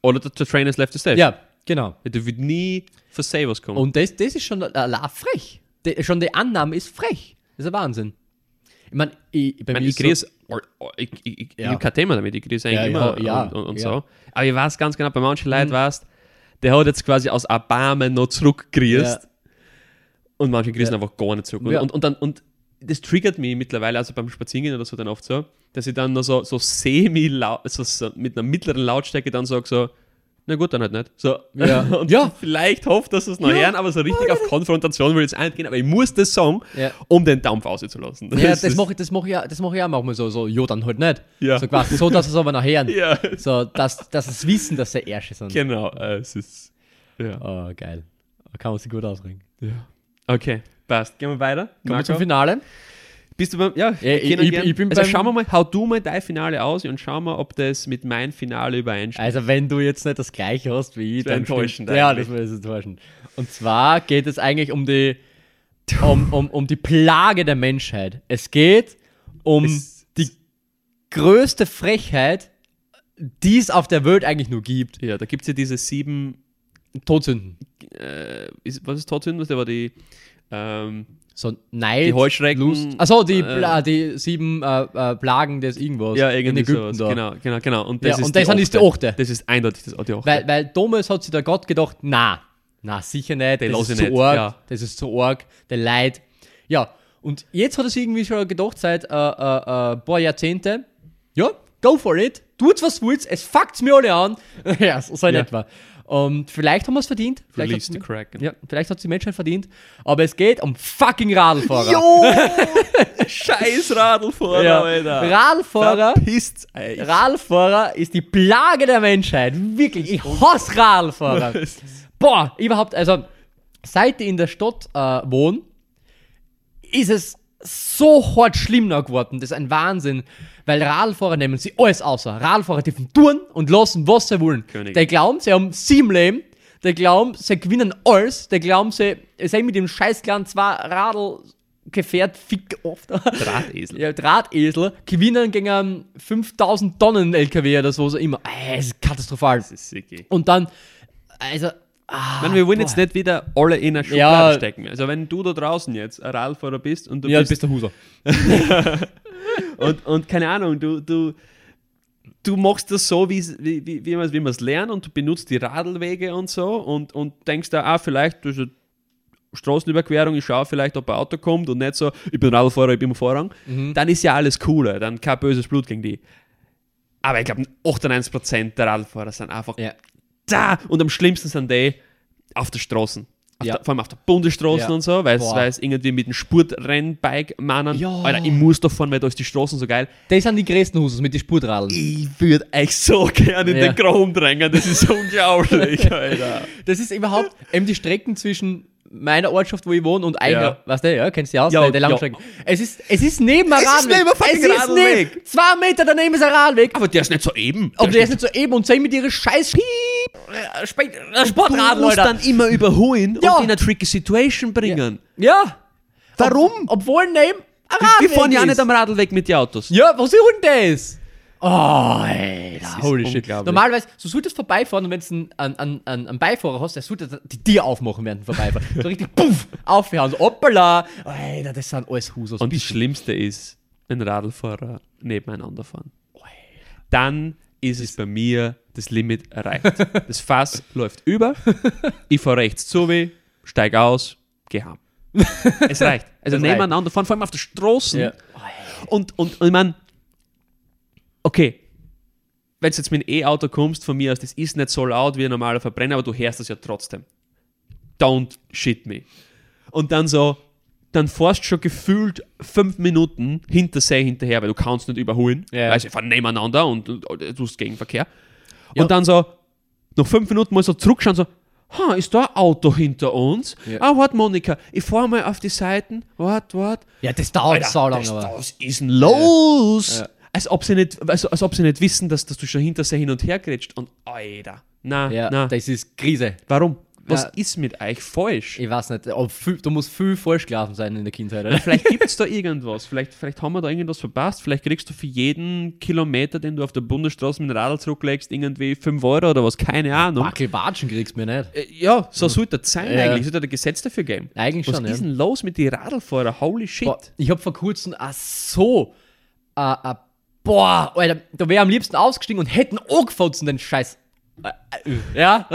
Oder the, the train has left the stage. Ja, genau. Du würdest nie für Savers kommen. Und das, das ist schon äh, frech. De, schon die Annahme ist frech. Das ist ein Wahnsinn. Ich meine, ich, bei ich, mein, mir ich, so, oh, oh, ich, ich, ich, ja. ich habe kein Thema damit, ich grüße eigentlich ja, immer ja, und, und, und ja. so. Aber ich weiß ganz genau, bei manchen Leuten mhm. weißt, der hat jetzt quasi aus Erbarmen noch zurückgrüßt ja. und manche grüßen ja. einfach gar nicht zurück. Und, ja. und, und, dann, und das triggert mich mittlerweile, also beim Spazierengehen oder so dann oft so, dass ich dann noch so, so semi-laut, so, so mit einer mittleren Lautstärke dann sage so, na gut, dann halt nicht. So. Ja. Und ja. vielleicht hofft, dass es noch ja. hören, aber so richtig auf Konfrontation will ich jetzt eingehen. Aber ich muss das sagen, ja. um den Dampf auszulassen. Ja, das, das mache ich, das mach ich, das mach ich auch manchmal so. So, ja, dann halt nicht. Ja. So, quasi, so, dass es aber noch hören. Ja. So, dass, dass es wissen, dass sie Ärsche sind. Genau. Äh, es ist, ja. Oh, geil. Kann man sich gut ausregen. Ja. Okay, passt. Gehen wir weiter. Kommen wir zum Finale. Bist du beim, ja, ja ich, ich, ich bin also beim, schauen wir mal, hau du mal dein Finale aus und schauen wir, ob das mit meinem Finale übereinstimmt. Also wenn du jetzt nicht das gleiche hast wie ich, das dann enttäuschend. Ja, das war jetzt enttäuschend. Und zwar geht es eigentlich um die, um, um, um die Plage der Menschheit. Es geht um es, die größte Frechheit, die es auf der Welt eigentlich nur gibt. Ja, da gibt es ja diese sieben Todsünden. Äh, ist, was ist Todsünden? Was der war die... Ähm, So Neid, die Heuschrecken, Lust. Achso, die, äh, die sieben äh, Plagen des irgendwas. Ja, irgendwie in Ägypten da. Genau, genau, genau. Und das, ja, ist, und die das ist die Achte. Das ist eindeutig das die Achte. Weil, weil damals hat sich der Gott gedacht, na, na sicher nicht, das, das ist zu arg, ja. das ist zu arg, der Leid. Ja, und jetzt hat er sich irgendwie schon gedacht, seit ein äh, äh, äh, paar Jahrzehnten, ja, go for it, tut's was willst, es fuckt's mir alle an. ja, so in ja. etwa. Und vielleicht haben wir es verdient. Vielleicht Release the Kraken. Ja, vielleicht hat es die Menschheit verdient. Aber es geht um fucking Radlfahrer. Jo! Scheiß Radlfahrer, ja. Alter. Radlfahrer. Verpisst euch. Radlfahrer ist die Plage der Menschheit. Wirklich, ich hasse Radlfahrer. Boah, überhaupt, also, seit ich in der Stadt äh, wohne, ist es so hart schlimm noch geworden. Das ist ein Wahnsinn. Weil Radlfahrer nehmen sie alles außer. Radlfahrer dürfen tun und lassen, was sie wollen. König. Die glauben, sie haben sieben Leben. Die glauben, sie gewinnen alles. Die glauben, sie sind mit dem scheißkleinen zwei Radl gefährt, fick oft. Drahtesel. ja, Drahtesel. Gewinnen gegen einen fünftausend Tonnen L K W oder so, was auch immer. Es ist katastrophal. Das ist sick. Und dann, also... Ah, ich meine, wir wollen boah. jetzt nicht wieder alle in eine Schublade ja. stecken. Also wenn du da draußen jetzt ein Radlfahrer bist und du ja, bist... Ja, du bist der Huser. und, und keine Ahnung, du, du, du machst das so, wie, wie, wie man es lernt und du benutzt die Radlwege und so und, und denkst da, ah, vielleicht das ist ein Straßenüberquerung, ich schaue vielleicht, ob ein Auto kommt und nicht so, ich bin Radlfahrer, ich bin im Vorrang, mhm. dann ist ja alles cooler, dann kein böses Blut gegen die. Aber ich glaube, achtundneunzig Prozent der Radlfahrer sind einfach ja. da und am schlimmsten sind die auf der Straße. Ja. Der, vor allem auf der Bundesstraße ja. und so, weil es irgendwie mit dem Spurtrennbike-Mannen, ja. Alter, ich muss da fahren, weil da ist die Straßen so geil. Das sind die größten Husses mit den Spurtradeln. Ich würde euch so gerne in ja. den Kram drängen, das ist so unglaublich, Alter. Das ist überhaupt, eben die Strecken zwischen meiner Ortschaft, wo ich wohne, und Eigner, ja. weißt du, ja, kennst du die aus, ja, die Langstrecken. Ja. Es ist, es ist neben einem Radweg. Es ist Radweg. Neben, zwei Meter daneben ist ein Radweg. Aber der ist nicht so eben. Aber der, der ist nicht so eben und sehen mit ihren scheiß Sportradl, Alter. Dann immer überholen ja. und in eine tricky Situation bringen. Ja. ja. Warum? Ob, obwohl neben ein Radweg Wir fahren ja ist. nicht am Radlweg mit den Autos. Ja, was ist denn das? Oh, ey, das holy ist shit. Normalerweise, so solltest du vorbeifahren und wenn du einen, einen, einen, einen Beifahrer hast, der sollte die Tür aufmachen, während du vorbeifahren. So richtig, puff, aufhören, so hoppala. Alter, das sind alles Husos. Und das Schlimmste ist, wenn Radlfahrer nebeneinander fahren. Dann ist es bei mir das Limit erreicht. Das Fass läuft über, ich fahre rechts zu weh, steige aus, geh heim. Es reicht. Also das nebeneinander reicht. fahren, vor allem auf der Straße. Ja. Und, und, und ich meine, okay, wenn du jetzt mit einem E-Auto kommst, von mir aus, das ist nicht so laut wie ein normaler Verbrenner, aber du hörst das ja trotzdem. Don't shit me. Und dann so, dann fährst du schon gefühlt fünf Minuten hinter See hinterher, weil du kannst nicht überholen. Ja. Weil sie fahren nebeneinander und, und, und du hast Gegenverkehr. Ja. Und dann so, nach fünf Minuten mal so zurückschauen, so, ha, ist da ein Auto hinter uns? Ah, ja. oh, warte, Monika, ich fahr mal auf die Seiten. Warte, warte. Ja, das dauert so lange. Was ist denn los? Ja. Ja. Als ob sie nicht, also, als ob sie nicht wissen, dass, dass du schon hinter sie hin und her gerätscht. Und Alter, na, ja, na. Das ist Krise. Warum? Was ja. ist mit euch falsch? Ich weiß nicht. Aber viel, du musst viel falsch gelaufen sein in der Kindheit. Oder? Vielleicht gibt es da irgendwas. Vielleicht, vielleicht haben wir da irgendwas verpasst. Vielleicht kriegst du für jeden Kilometer, den du auf der Bundesstraße mit dem Radl zurücklegst, irgendwie fünf Euro oder was. Keine Ahnung. Wackelwatschen kriegst du mir nicht. Ja, so mhm. sollte das sein ja. eigentlich. Sollte das Gesetz dafür geben. Eigentlich was schon, ist denn ja. los mit den Radlfahrern? Holy shit. Boah, ich habe vor kurzem auch so ein uh, uh, Boah, Alter, da wäre am liebsten ausgestiegen und hätten angefotzt den Scheiß. Ja?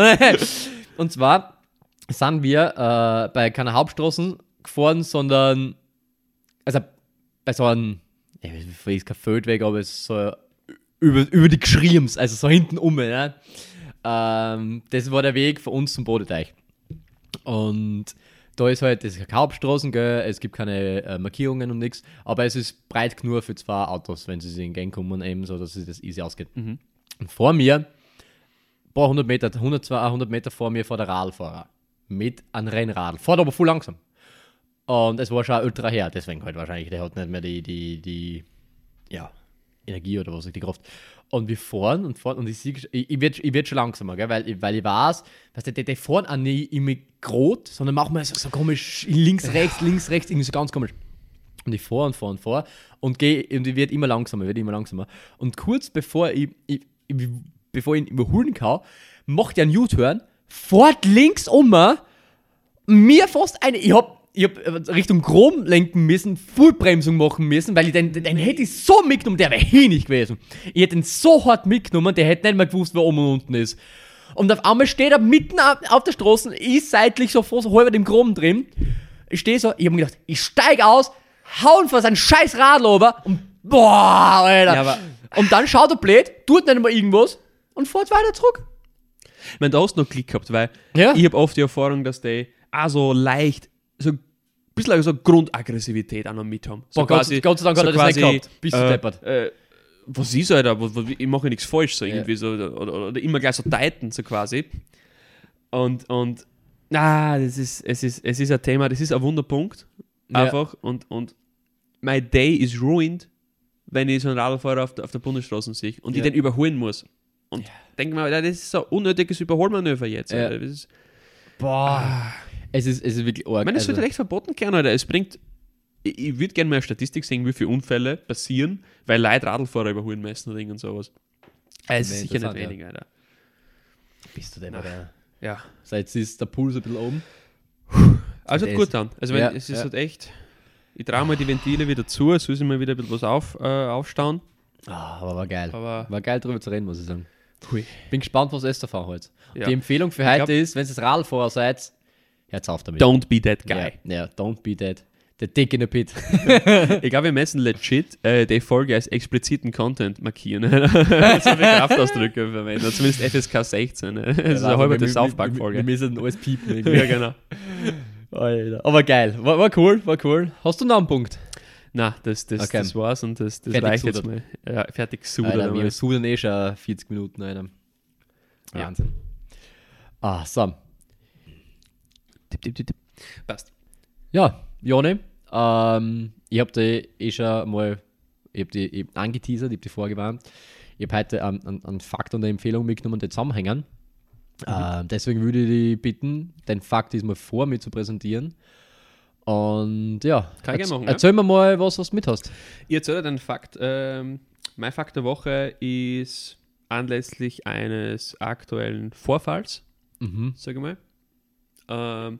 Und zwar sind wir äh, bei keiner Hauptstraße gefahren, sondern also bei so einem, ich weiß kein Feldweg, aber es so über, über die Gschriems, also so hinten um. Ja? Ähm, das war der Weg von uns zum Bodenteich. Und da ist halt, das ist keine Hauptstraßen, gell, es gibt keine äh, Markierungen und nichts, aber es ist breit genug für zwei Autos, wenn sie sich in Gang kommen, eben so, dass es das easy ausgeht. Mhm. Und vor mir, ein paar hundert Meter, hundert, zweihundert Meter vor mir, fährt der Radlfahrer mit einem Rennradl. Fährt aber voll langsam. Und es war schon ultra her, deswegen halt wahrscheinlich, der hat nicht mehr die, die, die, ja, Energie oder was, die Kraft. Und wir fahren und fahren und ich sehe, ich, ich werde ich werd schon langsamer, gell? Weil, weil ich weiß, dass die, die fahren auch nicht immer grot, sondern machen wir so, so komisch links, rechts, links, rechts, irgendwie so ganz komisch. Und ich fahre und fahre und fahre und gehe und ich werde immer langsamer, werde immer langsamer. Und kurz bevor ich, ich, ich, bevor ich ihn überholen kann, macht er einen U-Turn, fährt links um mir fast eine, ich hab Ich hab Richtung Chrom lenken müssen, Vollbremsung machen müssen, weil ich den, den, den hätte ich so mitgenommen, der wäre eh nicht gewesen. Ich hätte ihn so hart mitgenommen, der hätte nicht mehr gewusst, wo oben und unten ist. Und auf einmal steht er mitten auf der Straße, ich seitlich so vor, so halb im Chrom drin. Ich stehe so, ich hab mir gedacht, ich steig aus, hau ihn vor seinen scheiß Radl runter und boah, Alter. Ja, aber und dann schaut er blöd, tut nicht mal irgendwas und fährt weiter zurück. Ich meine, da hast du noch Glück gehabt, weil ja. ich habe oft die Erfahrung, dass die auch so leicht so ein bisschen so Grundaggressivität auch noch mit haben. So Boah, quasi, Gott sei Dank hat so er das quasi, nicht gehabt. Bist du äh, deppert. Äh, was ist, Alter? Ich mache ja nichts falsch. So irgendwie yeah. so, oder, oder immer gleich so deiten, so quasi. Und, und ah, das ist, es, ist, es ist ein Thema, das ist ein Wunderpunkt. Einfach. Ja. Und, und my day is ruined, wenn ich so einen Radlfahrer auf der, auf der Bundesstraße sehe und ja. ich den überholen muss. Und ja. denke mir, das ist so ein unnötiges Überholmanöver jetzt. Ja. Das ist, Boah. Ah. Es ist, es ist wirklich arg. Ich meine, es wird also recht verboten gern, Alter. Es bringt. Ich, ich würde gerne mal eine Statistik sehen, wie viele Unfälle passieren, weil Leute Radlfahrer überholen messen oder irgend sowas. Es ist sicher nicht wenig, ja. Alter. Bist du denn, Alter? Ja. So, jetzt ist der Puls ein bisschen oben. Also hat gut dann. Also, wenn, ja, es ist ja. halt echt. Ich traue mal die Ventile wieder zu, es soll sich mal wieder ein bisschen was auf, äh, aufstauen. Ah, aber war geil. Aber war geil, drüber zu reden, muss ich sagen. Hui. Bin gespannt, was es da fahren heute. Ja. Die Empfehlung für heute glaub, ist, wenn ihr das Radlfahrer seid, Jetzt auf damit. Don't be that guy. Ja, yeah, yeah, don't be that. The dick in the pit. Ich glaube, wir müssen legit äh, die Folge als expliziten Content markieren. Also wir Kraftausdrücke verwenden. Zumindest F S K sechzehn. Das ja, ist eine halbe Saufback-Folge. Wir müssen alles piepen. Ja, genau. Alter. Aber geil. War, war cool, war cool. Hast du noch einen Punkt? Nein, das, das, okay. das war's und das, das reicht jetzt mal. Ja, fertig gesudert. Alter, wir sudern eh schon vierzig Minuten. Alter. Wahnsinn. Ah, so. Tipp, tipp, tipp, tipp. Passt. Ja, Joni. Ähm, ich habe die eh schon mal ich hab die, ich hab angeteasert, ich habe die vorgewarnt. Ich habe heute einen, einen, einen Fakt und eine Empfehlung mitgenommen, die zusammenhängen. Mhm. Ähm, deswegen würde ich dich bitten, den Fakt diesmal vor mir zu präsentieren. Und ja, kann erz- ich machen, erzähl ja? mir mal, was du mit hast. Ich erzähle dir einen Fakt. Ähm, mein Fakt der Woche ist anlässlich eines aktuellen Vorfalls, mhm. sage ich mal. Ähm,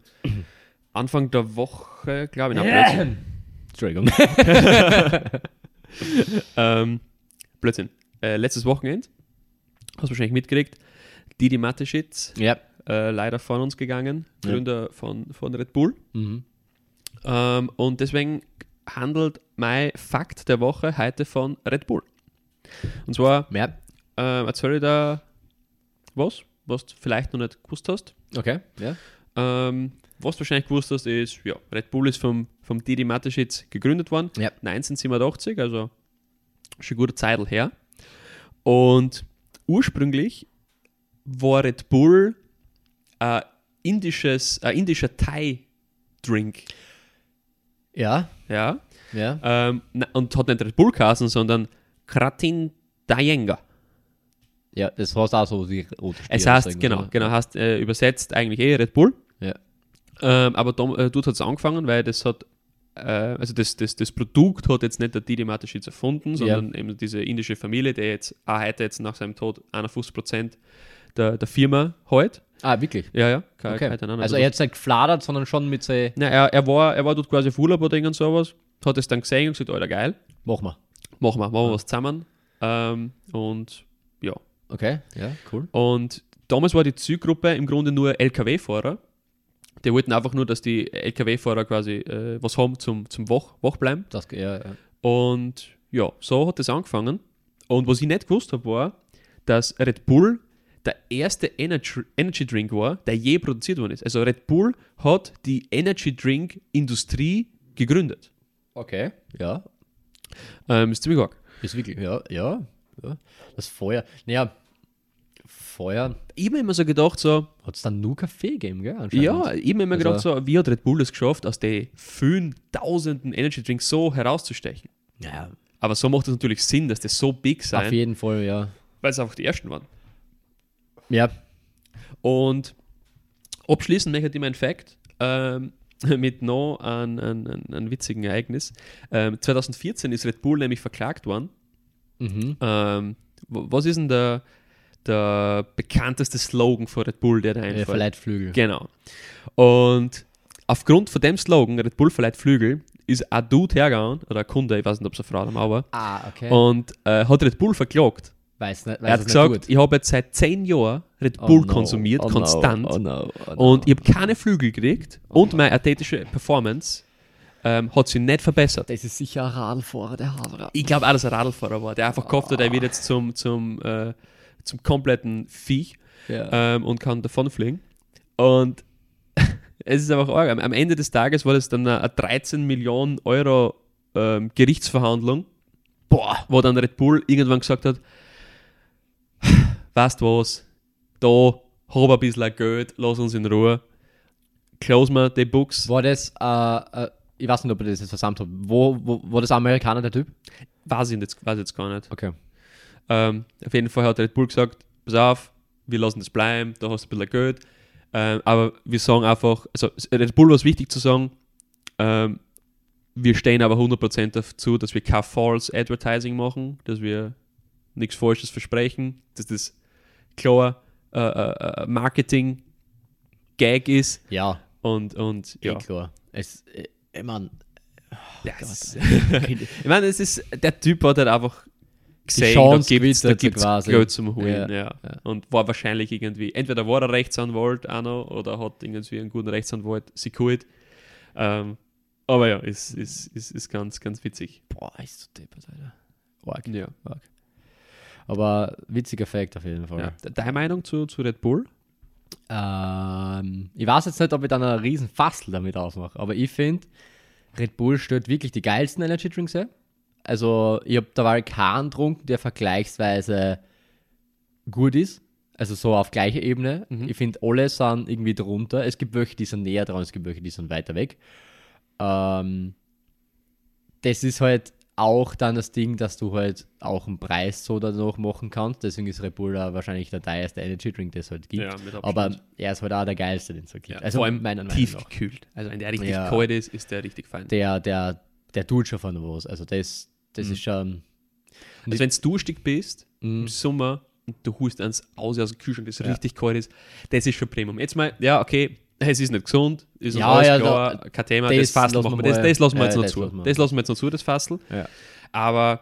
Anfang der Woche, glaube ich, nach Blödsinn. Entschuldigung. ähm, Blödsinn. Äh, letztes Wochenende, hast du wahrscheinlich mitgekriegt, Didi Mateschitz, ja. äh, leider von uns gegangen, Gründer ja. von, von Red Bull. Mhm. Ähm, und deswegen handelt mein Fakt der Woche heute von Red Bull. Und zwar ja. äh, erzähle ich da was, was du vielleicht noch nicht gewusst hast. Okay, ja. Ähm, was du wahrscheinlich gewusst hast, ist, ja, Red Bull ist vom, vom Didi Mateschitz gegründet worden, ja. neunzehnhundertsiebenundachtzig, also schon gute Zeitl her. Und ursprünglich war Red Bull ein indisches, ein indischer Thai-Drink. Ja. Ja. ja. Ähm, und hat nicht Red Bull geheißen, sondern Kratin Dayenga. Ja, das heißt auch so die rote Stirn. Es heißt, genau, so. genau, heißt äh, übersetzt eigentlich eh Red Bull. Ja. Ähm, aber da, äh, dort hat es angefangen, weil das hat, äh, also das, das, das Produkt hat jetzt nicht der Didi Mateschitz erfunden, sondern ja. eben diese indische Familie, die jetzt auch heute jetzt nach seinem Tod einundfünfzig Prozent der, der Firma hält. Ah, wirklich? Ja, ja. Keine, okay. keine also er hat es nicht gefladert, sondern schon mit seinen... Nein, er, er, war, er war dort quasi auf Urlaub oder irgend sowas, hat es dann gesehen und gesagt, Alter, geil. Machen wir. Machen wir, machen wir was zusammen. Ähm, und ja. Okay, ja, cool. Und damals war die Zielgruppe im Grunde nur L K W-Fahrer. Die wollten einfach nur, dass die L K W-Fahrer quasi äh, was haben zum, zum Wach, Wachbleiben. Das, ja, ja. Und ja, so hat das angefangen. Und was ich nicht gewusst habe, war, dass Red Bull der erste Energy, Energy Drink war, der je produziert worden ist. Also Red Bull hat die Energy Drink-Industrie gegründet. Okay, ja. Ähm, ist ziemlich arg. Ist wirklich, ja, ja. ja. Das Feuer, naja, Feuer. Ich habe mir immer so gedacht, so... Hat es dann nur Kaffee gegeben, gell? Ja, ich habe mir immer also, gedacht, so, wie hat Red Bull das geschafft, aus den vielen tausenden Energy Drinks so herauszustechen? Ja. Aber so macht es natürlich Sinn, dass das so big sein. Auf jeden Fall, ja. Weil es einfach die ersten waren. Ja. Und abschließend möchte ich meinen Fact ähm, mit noch einem ein, ein, ein witzigen Ereignis. Ähm, zweitausendvierzehn ist Red Bull nämlich verklagt worden. Mhm. Ähm, was ist denn der, der bekannteste Slogan von Red Bull, der da einfällt? Verleiht Flügel. Genau. Und aufgrund von dem Slogan, Red Bull verleiht Flügel, ist ein Dude hergegangen, oder ein Kunde, ich weiß nicht, ob es eine Frau war, aber. Ah, okay. Und äh, hat Red Bull verklagt. Weiß nicht, weiß er hat gesagt, nicht ich habe jetzt seit zehn Jahren Red Bull oh no, konsumiert, oh konstant. No, oh no, oh no, und ich habe keine Flügel gekriegt. Oh und no. meine athletische Performance ähm, hat sich nicht verbessert. Das ist sicher ein Radlfahrer, der Radlfahrer. Ich glaube auch, dass er ein Radlfahrer war. Der einfach gehofft hat, oh. er wird jetzt zum, zum, äh, zum kompletten Viech yeah. ähm, und kann davonfliegen. Und es ist einfach arg. Am Ende des Tages war das dann eine dreizehn Millionen Euro ähm, Gerichtsverhandlung, boah, wo dann Red Bull irgendwann gesagt hat, weißt du was, da hab ein bisschen Geld, lass uns in Ruhe, close mir die Books. War das, äh, äh, ich weiß nicht, ob ich das jetzt versammelt habe, wo, wo, war das Amerikaner, der Typ? Weiß ich jetzt, weiß jetzt gar nicht. Okay. Ähm, auf jeden Fall hat Red Bull gesagt, pass auf, wir lassen das bleiben, da hast du ein bisschen Geld. Ähm, aber wir sagen einfach, also Red Bull war es wichtig zu sagen, ähm, wir stehen aber hundert Prozent dazu, dass wir kein False Advertising machen, dass wir nichts Falsches versprechen, dass das klar äh, äh, Marketing-Gag ist. Ja. Und, und ja. Eh klar. Es, äh, ich meine, oh ja, ich mein, es ist, der Typ hat halt einfach gesehen, Chance, da gibt's, da gibt's quasi Geld zum Holen. Ja, ja. Ja. Und war wahrscheinlich irgendwie, entweder war er Rechtsanwalt auch noch, oder hat irgendwie einen guten Rechtsanwalt sich geholt. Ähm, aber ja, ist, ist, ist, ist ganz, ganz witzig. Boah, ist so deppert, Alter. Varg. Ja, Varg. Aber witziger Fact auf jeden Fall. Ja. Deine Meinung zu, zu Red Bull? Ähm, ich weiß jetzt nicht, ob ich dann einen riesen Fassel damit aufmache, aber ich finde, Red Bull stellt wirklich die geilsten Energy Drinks her. Also, ich habe da mal keinen getrunken, der vergleichsweise gut ist. Also so auf gleicher Ebene. Mhm. Ich finde, alle sind irgendwie drunter. Es gibt welche, die sind näher dran, es gibt welche, die sind weiter weg. Ähm, das ist halt auch dann das Ding, dass du halt auch einen Preis so danach machen kannst. Deswegen ist Red Bull wahrscheinlich der teuerste Energy Drink, der es halt gibt. Ja, aber er ist halt auch der geilste, den es halt gibt. Ja, also vor allem meiner Meinung tief nach. Gekühlt. Also wenn der richtig ja, kalt ist, ist der richtig fein. Der, der, der tut schon von was. Also das, das mhm. ist schon... Also wenn du durstig bist, mhm. im Sommer, und du holst eins aus, aus dem Kühlschrank, das ja. richtig kalt ist, das ist schon Premium. Jetzt mal, ja, okay, es ist nicht gesund, ist ja, alles ja, klar, da, kein Thema, das, das Fassel machen wir, das, das lassen wir jetzt ja, noch das zu. Lassen das lassen wir jetzt noch zu, das Fassel. Ja. Aber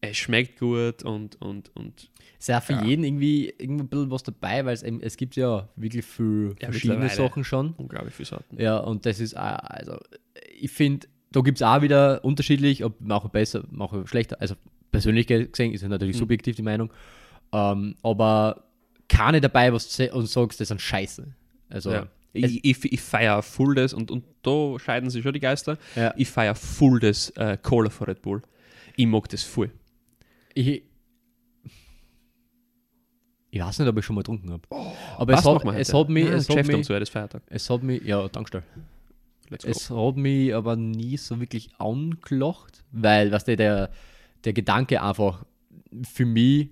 es schmeckt gut und... und, und es ist auch für ja. jeden irgendwie, irgendwie ein bisschen was dabei, weil es, es gibt ja wirklich viele ja, verschiedene Sachen schon. Unglaublich viele Sorten. Ja, und das ist auch, also ich finde, da gibt es auch wieder unterschiedlich, ob manche besser, manche schlechter, also persönlich gesehen ist ja natürlich mhm. subjektiv die Meinung, ähm, aber keine dabei, was du und sagst, das sind Scheiße. Also... Ja. Ich, ich, ich feiere full das und, und da scheiden sich schon die Geister. Ja. Ich feiere full das äh, Cola von Red Bull. Ich mag das voll. Ich, ich weiß nicht, ob ich schon mal getrunken habe. Oh, aber es hat, es hat mich. Ja, es, hat mich so, das Feiertag. es hat mich. Ja, Tankstelle. Es hat mich aber nie so wirklich angelacht, weil, weißt du, der, der Gedanke einfach für mich.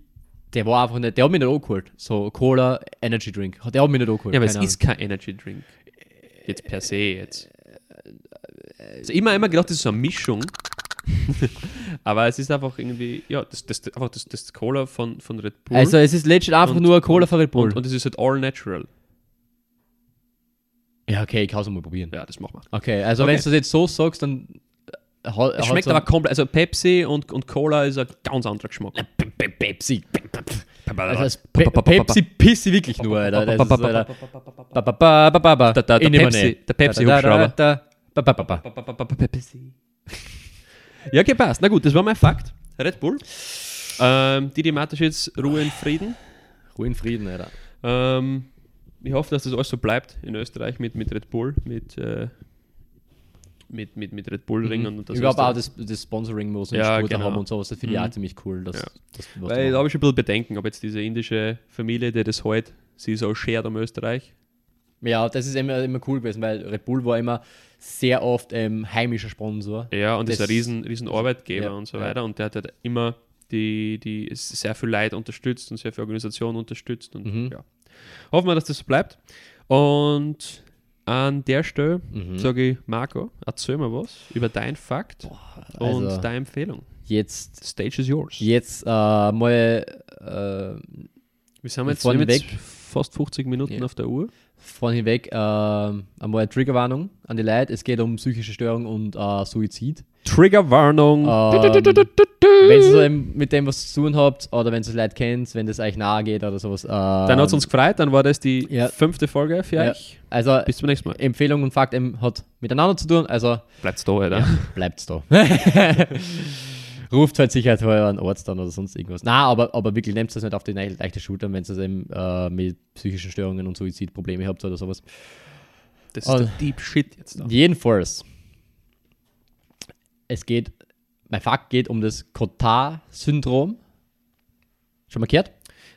Der war einfach nicht, der hat mich nicht angeholt. So Cola, Energy Drink. Der hat mich nicht angeholt. Ja, aber es ist kein Energy Drink. Jetzt per se jetzt. Also immer, immer gedacht, das ist so eine Mischung. Aber es ist einfach irgendwie, ja, das, das, einfach das, das Cola von, von Red Bull. Also es ist legit einfach und, nur Cola von Red Bull. Und, und es ist halt all natural. Ja, okay, ich kann es mal probieren. Ja, das machen wir. Okay, also okay. Wenn du das jetzt so sagst, dann... Hat, es schmeckt so aber komplett, also Pepsi und, und Cola ist ein ganz anderer Geschmack. Pepsi. Also Pe- Pepsi pisse wirklich nur, Alter. Das ist, Alter. Da, da, der Pepsi, der Pepsi-Hubschrauber. Ja, okay, passt. Na gut, das war mein Fakt. Red Bull. Ähm, Didi Mateschitz, Ruhe in Frieden. Ruhe in Frieden, Alter. Ähm, ich hoffe, dass das alles so bleibt in Österreich mit, mit Red Bull, mit... Äh, Mit, mit, mit Red Bull Ring mhm. und das ich glaube auch das, das Sponsoring muss und ja, genau. haben und sowas, das finde ich mhm. auch ziemlich cool. Dass, ja. das, weil da habe ich ein bisschen Bedenken, ob jetzt diese indische Familie, die das halt, sie ist auch shared am Österreich. Ja, das ist immer, immer cool gewesen, weil Red Bull war immer sehr oft ähm, heimischer Sponsor. Ja, und das, ist ein riesen, riesen Arbeitgeber ja, und so weiter. Ja. Und der hat halt immer die, die sehr viel Leute unterstützt und sehr viel Organisationen unterstützt. Und mhm. ja. Hoffen wir, dass das so bleibt. Und an der Stelle mhm. sage ich, Marco, erzähl mir was über deinen Fakt Boah, also und deine Empfehlung. Jetzt Stage is yours. Jetzt äh, mal äh, wir sind jetzt, wir jetzt fast fünfzig Minuten ja. auf der Uhr. Von hinweg äh, einmal eine Triggerwarnung an die Leute. Es geht um psychische Störung und äh, Suizid. Triggerwarnung. Ähm, wenn ihr mit dem was zu tun habt oder wenn ihr es Leute kennt, wenn das euch nahe geht oder sowas. Ähm, dann hat es uns gefreut, dann war das die ja. fünfte Folge für ja. euch. Also bis zum nächsten Mal. Empfehlung und Fakt ähm, hat miteinander zu tun. Also bleibt's da, Alter. Ja, bleibt's da. Ruft halt sicher euren Arzt an oder sonst irgendwas. Nein, aber, aber wirklich nehmt das nicht auf die leichte Schulter, wenn ihr eben äh, mit psychischen Störungen und Suizidprobleme habt oder sowas. Das ist der Deep Shit jetzt. Da. Jedenfalls. Es geht, mein Fakt geht um das Cotard-Syndrom. Schon mal gehört?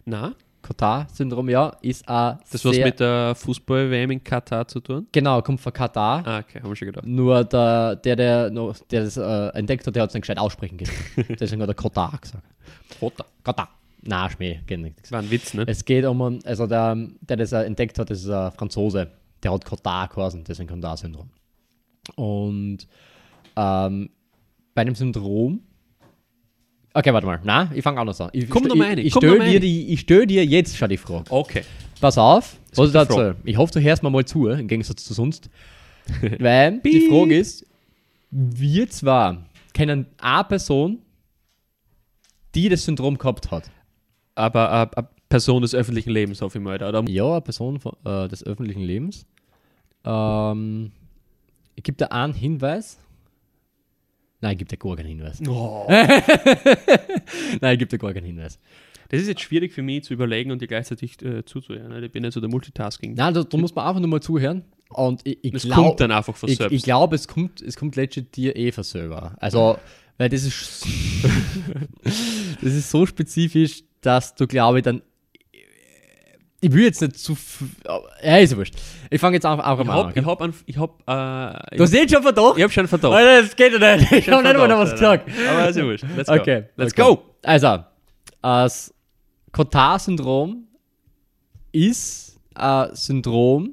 Nein. Cotard-Syndrom, ja, ist ein Das was mit der Fußball-W M in Katar zu tun? Genau, kommt von Katar. Ah, okay, haben wir schon gedacht. Nur der, der, der, der, der das äh, entdeckt hat, der hat es nicht gescheit aussprechen können. Deswegen hat er Katar gesagt. Katar. Katar. Nein, Schmäh, geht nicht. War ein Witz, ne? Es geht um, also der, der das entdeckt hat, das ist ein Franzose. Der hat Katar geheißen, deswegen Cotard-Syndrom. Und ähm, bei dem Syndrom. Okay, warte mal. Nein, ich fange anders an. Ich, Komm noch mal Ich, ich stelle dir, stell dir jetzt schon die Frage. Okay. Pass auf. Was das ich, ich hoffe, du hörst mir mal zu, im Gegensatz zu sonst. Weil die Frage ist, wir zwar kennen eine Person die das Syndrom gehabt hat. Aber eine Person des öffentlichen Lebens, hoffe ich mal, oder? Ja, eine Person von, äh, des öffentlichen Lebens. Ähm, ich gebe da einen Hinweis. Nein, ich gebe da gar keinen Hinweis. Oh. Nein, ich gebe da gar keinen Hinweis. Das ist jetzt schwierig für mich zu überlegen und dir gleichzeitig äh, zuzuhören. Ich bin nicht so der Multitasking. Nein, da, da muss man einfach nur mal zuhören. Und ich, ich glaube, ich, ich glaub, es kommt, es kommt letztlich dir eh von selber. Also, weil das ist, das ist so spezifisch, dass du, glaube ich, dann. Ich will jetzt nicht zu. Ja, ist ja wurscht. Ich fange jetzt einfach mal an. Ich hab, ich hab, äh, du hast jetzt schon Verdacht? Ich hab schon Verdacht. Alter, das geht ja nicht. Ich hab nicht mal noch was gesagt. Aber ist ja wurscht. Let's go. Okay. Let's okay. go. Also, das Cotard-Syndrom ist ein Syndrom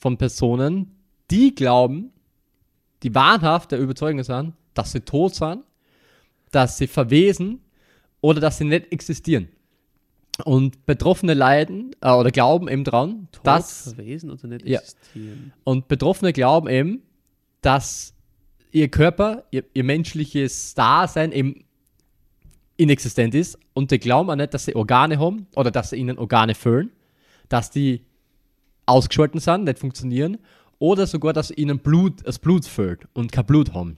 von Personen, die glauben, die wahrhaft der Überzeugung sind, dass sie tot sind, dass sie verwesen oder dass sie nicht existieren. Und Betroffene leiden äh, oder glauben eben dran, tot, dass... verwesen oder nicht existieren. Ja. Und Betroffene glauben eben, dass ihr Körper, ihr, ihr menschliches Dasein eben inexistent ist und die glauben auch nicht, dass sie Organe haben oder dass sie ihnen Organe fehlen, dass die ausgeschalten sind, nicht funktionieren oder sogar, dass ihnen Blut, das Blut fehlt und kein Blut haben.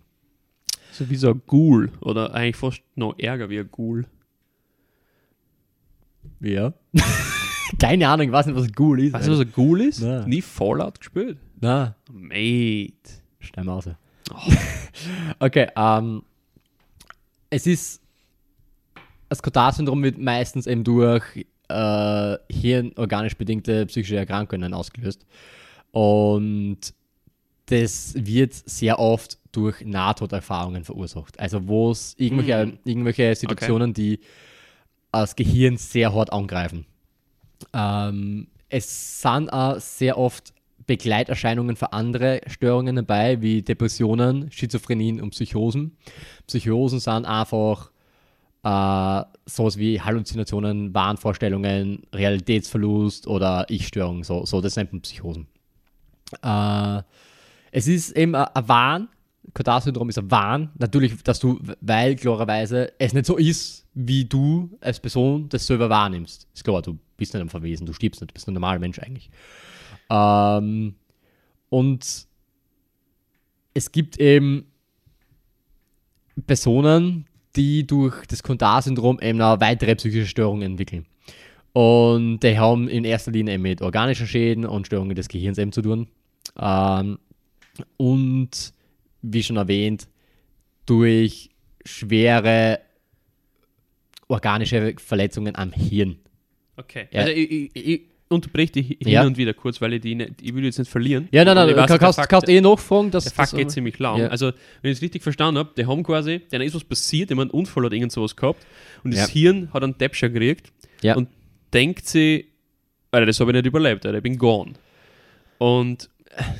So wie so ein Ghoul oder eigentlich fast noch ärger wie ein Ghoul. Ja. Keine Ahnung, ich weiß nicht, was ein Ghoul ist. Weißt du, was ein Ghoul ist? Nein. Nie Fallout gespielt? Nein. Mate. Stein mal raus. Oh. Okay, ähm, es ist, das Cotard-Syndrom wird meistens eben durch Äh, hirnorganisch bedingte psychische Erkrankungen ausgelöst. Und das wird sehr oft durch Nahtoderfahrungen verursacht. Also wo es irgendwelche, mm. irgendwelche Situationen, okay, die das Gehirn sehr hart angreifen. Ähm, es sind auch sehr oft Begleiterscheinungen für andere Störungen dabei, wie Depressionen, Schizophrenien und Psychosen. Psychosen sind einfach Uh, sowas wie Halluzinationen, Wahnvorstellungen, Realitätsverlust oder Ich-Störungen, so, so, das nennt man Psychosen. Uh, es ist eben ein Wahn, Cotard-Syndrom ist ein Wahn, natürlich, dass du, weil klarerweise es nicht so ist, wie du als Person das selber wahrnimmst. Ist klar, du bist nicht am Verwesen, du stirbst nicht, du bist ein normaler Mensch eigentlich. Uh, und es gibt eben Personen, die durch das Cotard-Syndrom eben noch weitere psychische Störungen entwickeln. Und die haben in erster Linie eben mit organischen Schäden und Störungen des Gehirns eben zu tun. Ähm, und, wie schon erwähnt, durch schwere organische Verletzungen am Hirn. Okay. Ja. Also ich, ich, ich unterbrich dich hin ja. und wieder kurz, weil ich die nicht, ich will jetzt nicht verlieren. Ja, nein, nein, du kannst, kannst eh nachfragen. Dass der Fakt das geht ziemlich lang. Ja. Also, wenn ich es richtig verstanden habe, die haben quasi, denen ist was passiert, jemand Unfall hat irgend sowas gehabt und ja. das Hirn hat einen Däpscher gekriegt ja. und denkt sie, Alter, das habe ich nicht überlebt, Alter, ich bin gone. Und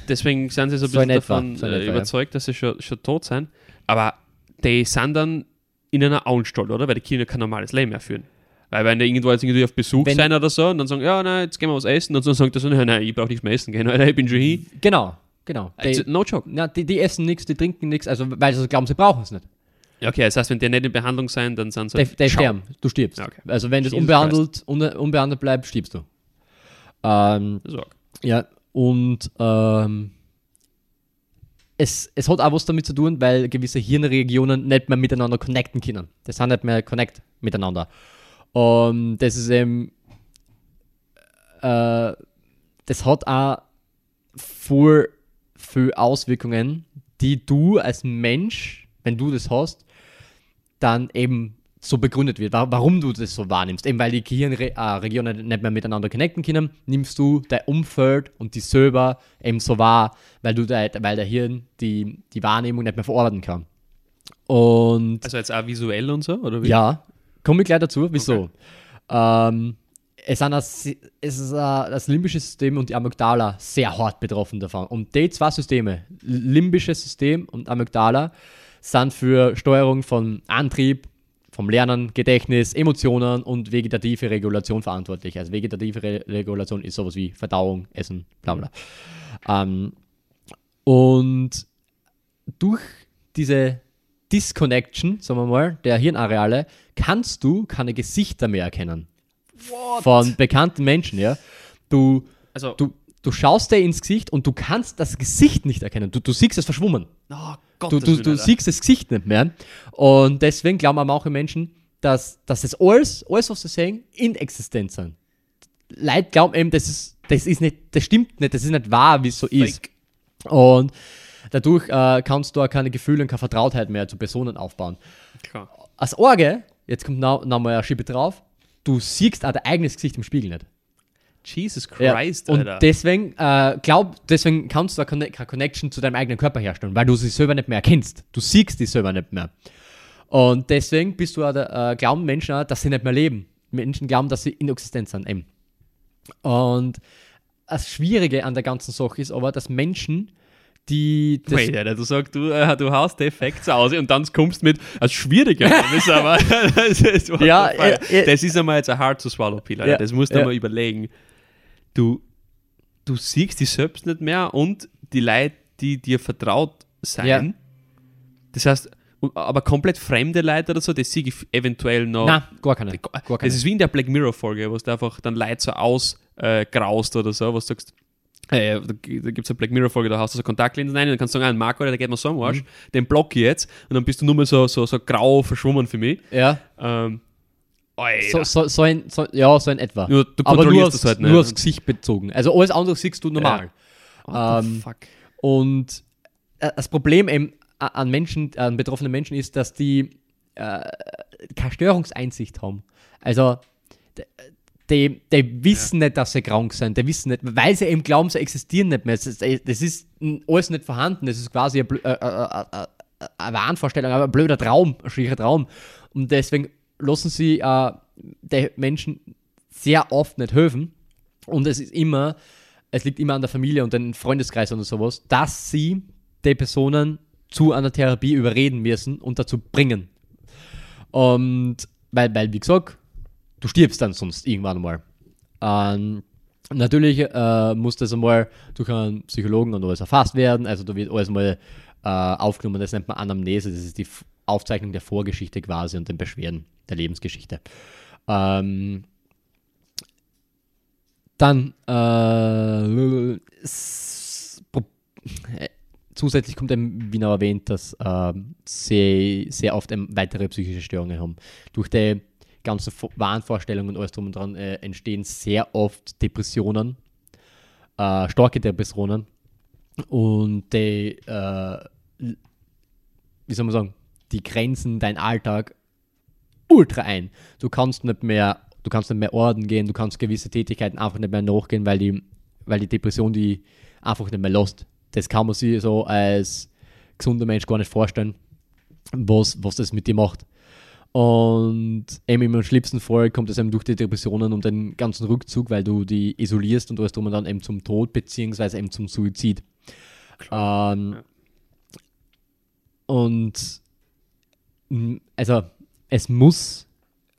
deswegen sind sie so ein bisschen so davon so äh, überzeugt, dass sie schon, schon tot sind, aber die sind dann in einer Anstalt, oder? Weil die Kinder kein normales Leben mehr führen. Weil wenn der irgendwo jetzt irgendwie auf Besuch wenn sein oder so und dann sagen, ja, nein, jetzt gehen wir was essen und dann sagt er so, nein, nein, ich brauche nichts mehr essen gehen, Alter, ich bin schon hier. Genau, genau. Die, no joke. Na, die, die essen nichts, die trinken nichts, also weil sie glauben, sie brauchen es nicht. Okay, das heißt, wenn die nicht in Behandlung sind, dann sind sie... Die, die sterben, du stirbst. Okay. Also wenn das unbehandelt, unbehandelt bleibt, stirbst du. Ähm, so. Ja, und ähm, es, es hat auch was damit zu tun, weil gewisse Hirnregionen nicht mehr miteinander connecten können. Das sind nicht mehr connect miteinander. Und das ist eben, äh, das hat auch voll viele Auswirkungen, die du als Mensch, wenn du das hast, dann eben so begründet wird, warum du das so wahrnimmst. Eben weil die Gehirnregionen nicht mehr miteinander connecten können, nimmst du dein Umfeld und die selber eben so wahr, weil du dein, weil der Hirn die, die Wahrnehmung nicht mehr verarbeiten kann. Und also jetzt auch visuell und so, oder wie? Ja. Komme ich gleich dazu, wieso? Okay. Ähm, es sind das, es ist das limbische System und die Amygdala sehr hart betroffen davon. Und die zwei Systeme, limbisches System und Amygdala, sind für Steuerung von Antrieb, vom Lernen, Gedächtnis, Emotionen und vegetative Regulation verantwortlich. Also vegetative Re- Regulation ist sowas wie Verdauung, Essen, bla bla. Ähm, und durch diese Disconnection, sagen wir mal, der Hirnareale, kannst du keine Gesichter mehr erkennen. What? Von bekannten Menschen, ja. Du, also, du, du schaust dir ins Gesicht und du kannst das Gesicht nicht erkennen. Du, du siehst es verschwommen. Oh, Gott, du du, du siehst das Gesicht nicht mehr. Und deswegen glauben aber auch Menschen, dass, dass das alles, alles, was sie sehen, inexistent sind. Leute glauben eben, das ist, das ist nicht, das stimmt nicht, das ist nicht wahr, wie es so ist. Und dadurch äh, kannst du auch keine Gefühle und keine Vertrautheit mehr zu Personen aufbauen. Klar. Als Orge, jetzt kommt noch, noch mal eine Schippe drauf, du siehst auch dein eigenes Gesicht im Spiegel nicht. Jesus Christ, ja. Und Alter. deswegen äh, glaub, deswegen kannst du eine Connection zu deinem eigenen Körper herstellen, weil du sie selber nicht mehr erkennst. Du siehst dich selber nicht mehr. Und deswegen bist du auch der, äh, glauben Menschen auch, dass sie nicht mehr leben. Menschen glauben, dass sie inexistent sind. Eben. Und das Schwierige an der ganzen Sache ist aber, dass Menschen, die... Das Wait, Alter, du sagst, du, äh, du haust Effekt zu Hause und dann kommst mit, das Schwierige das ist aber... das, ist ja, äh, äh, das ist einmal jetzt ein hard to swallow pill, ja, das musst du ja. mal überlegen. Du, du siehst dich selbst nicht mehr und die Leute, die dir vertraut sein, ja. das heißt... Aber komplett fremde Leute oder so, das sehe ich eventuell noch. Nein, gar keine. Gar keine. Das ist wie in der Black Mirror-Folge, wo du einfach dann Leute so ausgraust äh, oder so, wo du sagst, äh, da gibt es eine Black Mirror-Folge, da hast du so Kontaktlinsen rein und dann kannst du sagen, ah, Marco, der geht mir so am Arsch, mhm. den block ich jetzt und dann bist du nur mal so, so, so grau verschwommen für mich. Ja. Ähm, so, so, so ein, so, ja, so in etwa. Ja, du aber nur, aufs, das halt, ne? nur aufs Gesicht bezogen. Also alles andere siehst du normal. Ja. Oh, ähm, fuck. Und äh, das Problem eben, an Menschen, an betroffenen Menschen ist, dass die äh, keine Störungseinsicht haben. Also die, die wissen ja. nicht, dass sie krank sind, die wissen nicht, weil sie eben glauben, sie existieren nicht mehr. Das ist, das ist alles nicht vorhanden, das ist quasi eine, eine, eine Wahnvorstellung, aber ein blöder Traum, ein schwieriger Traum. Und deswegen lassen sie äh, die Menschen sehr oft nicht helfen. Und es ist immer, es liegt immer an der Familie und den Freundeskreis oder sowas, dass sie die Personen zu einer Therapie überreden müssen und dazu bringen. Und weil, weil wie gesagt, du stirbst dann sonst irgendwann mal. Ähm, natürlich äh, muss das einmal durch einen Psychologen und alles erfasst werden, also da wird alles mal äh, aufgenommen, das nennt man Anamnese, das ist die Aufzeichnung der Vorgeschichte quasi und den Beschwerden der Lebensgeschichte. Ähm, dann äh, s- pro- äh, Zusätzlich kommt eben, wie noch erwähnt, dass äh, sie sehr oft ähm, weitere psychische Störungen haben. Durch die ganzen v- Wahnvorstellungen und alles drum und dran äh, entstehen sehr oft Depressionen, äh, starke Depressionen. Und die, äh, wie soll man sagen, die grenzen deinen Alltag ultra ein. Du kannst nicht mehr, du kannst nicht mehr orden gehen, du kannst gewisse Tätigkeiten einfach nicht mehr nachgehen, weil die, weil die Depression die einfach nicht mehr lässt. Das kann man sich so als gesunder Mensch gar nicht vorstellen, was, was das mit dir macht. Und eben im schlimmsten Fall kommt es eben durch die Depressionen und den ganzen Rückzug, weil du die isolierst und alles drum und dann eben zum Tod beziehungsweise eben zum Suizid. Klar. Ähm, ja. Und also es muss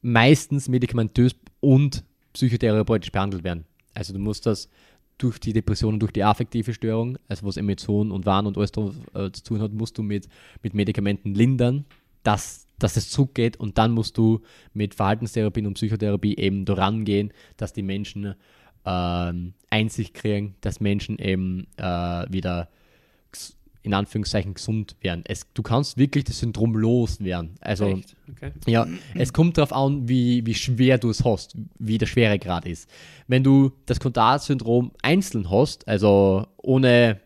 meistens medikamentös und psychotherapeutisch behandelt werden. Also du musst das durch die Depression und durch die affektive Störung, also was Emotionen und Wahn und alles drauf, äh, zu tun hat, musst du mit, mit Medikamenten lindern, dass, dass es zurückgeht und dann musst du mit Verhaltenstherapien und Psychotherapie eben daran gehen, dass die Menschen äh, Einsicht kriegen, dass Menschen eben äh, wieder in Anführungszeichen gesund werden. Es, du kannst wirklich das Syndrom loswerden. Also, okay. ja, es kommt darauf an, wie, wie schwer du es hast, wie der Schweregrad ist. Wenn du das Cotard-Syndrom einzeln hast, also ohne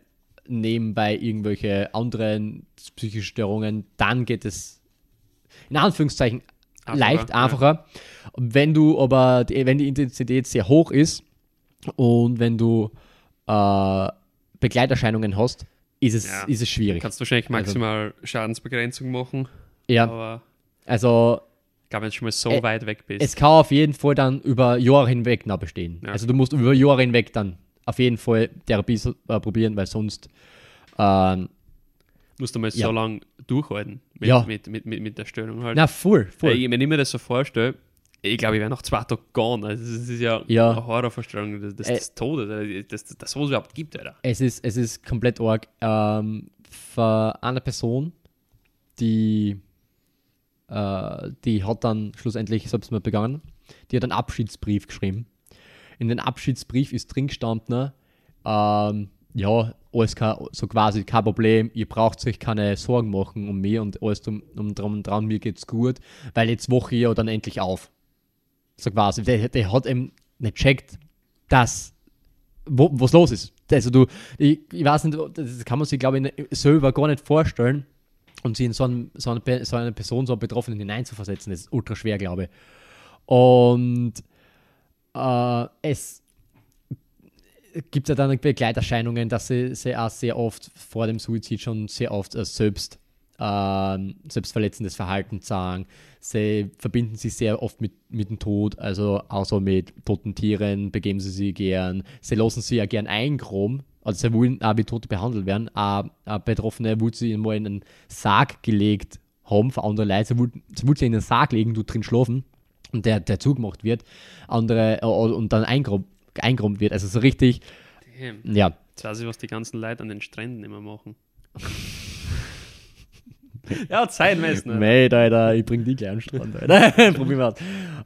nebenbei irgendwelche anderen psychischen Störungen, dann geht es in Anführungszeichen einfacher, leicht einfacher. Ja. Wenn du aber, die, wenn die Intensität sehr hoch ist und wenn du äh, Begleiterscheinungen hast, Ist es, ja. ist es schwierig. Kannst du wahrscheinlich maximal also, Schadensbegrenzung machen. Ja. Aber also, ich glaube, wenn du schon mal so äh, weit weg bist. Es kann auf jeden Fall dann über Jahre hinweg noch bestehen. Ja. Also, du musst über Jahre hinweg dann auf jeden Fall Therapie so, äh, probieren, weil sonst. Ähm, musst du mal ja. so lange durchhalten mit, ja. mit, mit, mit, mit der Störung halt. Na, voll, voll. Äh, wenn ich mir das so vorstelle, ich glaube, ich wäre nach zwei Tagen gone. Also das ist ja, ja. eine Horrorvorstellung des, des, des Todes, das, das, das was es überhaupt gibt, Alter. Es ist, es ist komplett arg. Ähm, für eine Person die, äh, die hat dann schlussendlich Selbstmord begangen. Die hat einen Abschiedsbrief geschrieben. In den Abschiedsbrief ist drin gestanden, ähm, ja, alles kann, so quasi kein Problem, ihr braucht euch keine Sorgen machen um mich und alles drum, um, drum und dran, mir geht's gut, weil jetzt wache ich ja dann endlich auf. So quasi, der, der hat eben nicht gecheckt, dass, wo, was los ist. Also du, ich, ich weiß nicht, das kann man sich, glaube ich, selber gar nicht vorstellen und sich in so, einen, so, eine, so eine Person, so einen Betroffenen hineinzuversetzen, das ist ultra schwer, glaube ich. Und äh, es gibt ja dann Begleiterscheinungen, dass sie, sie auch sehr oft vor dem Suizid schon sehr oft äh, selbst äh, selbstverletzendes Verhalten zeigen. Sie verbinden sich sehr oft mit, mit dem Tod, also außer mit toten Tieren begeben sie sich gern. Sie lassen sich ja gern eingraben, also sie wollen auch wie Tote behandelt werden. Auch, auch Betroffene wollten sie mal in einen Sarg gelegt haben für andere Leute. Sie wollten sie in den Sarg legen, dort drin schlafen und der, der zugemacht wird, andere äh, und dann eingraben. eingeräumt wird, also so richtig. Damn. Ja. Jetzt weiß ich, was die ganzen Leute an den Stränden immer machen. Ja, Zeit messen. Mate, Alter, ich bring die kleinen Strand, Alter. Probieren wir aus.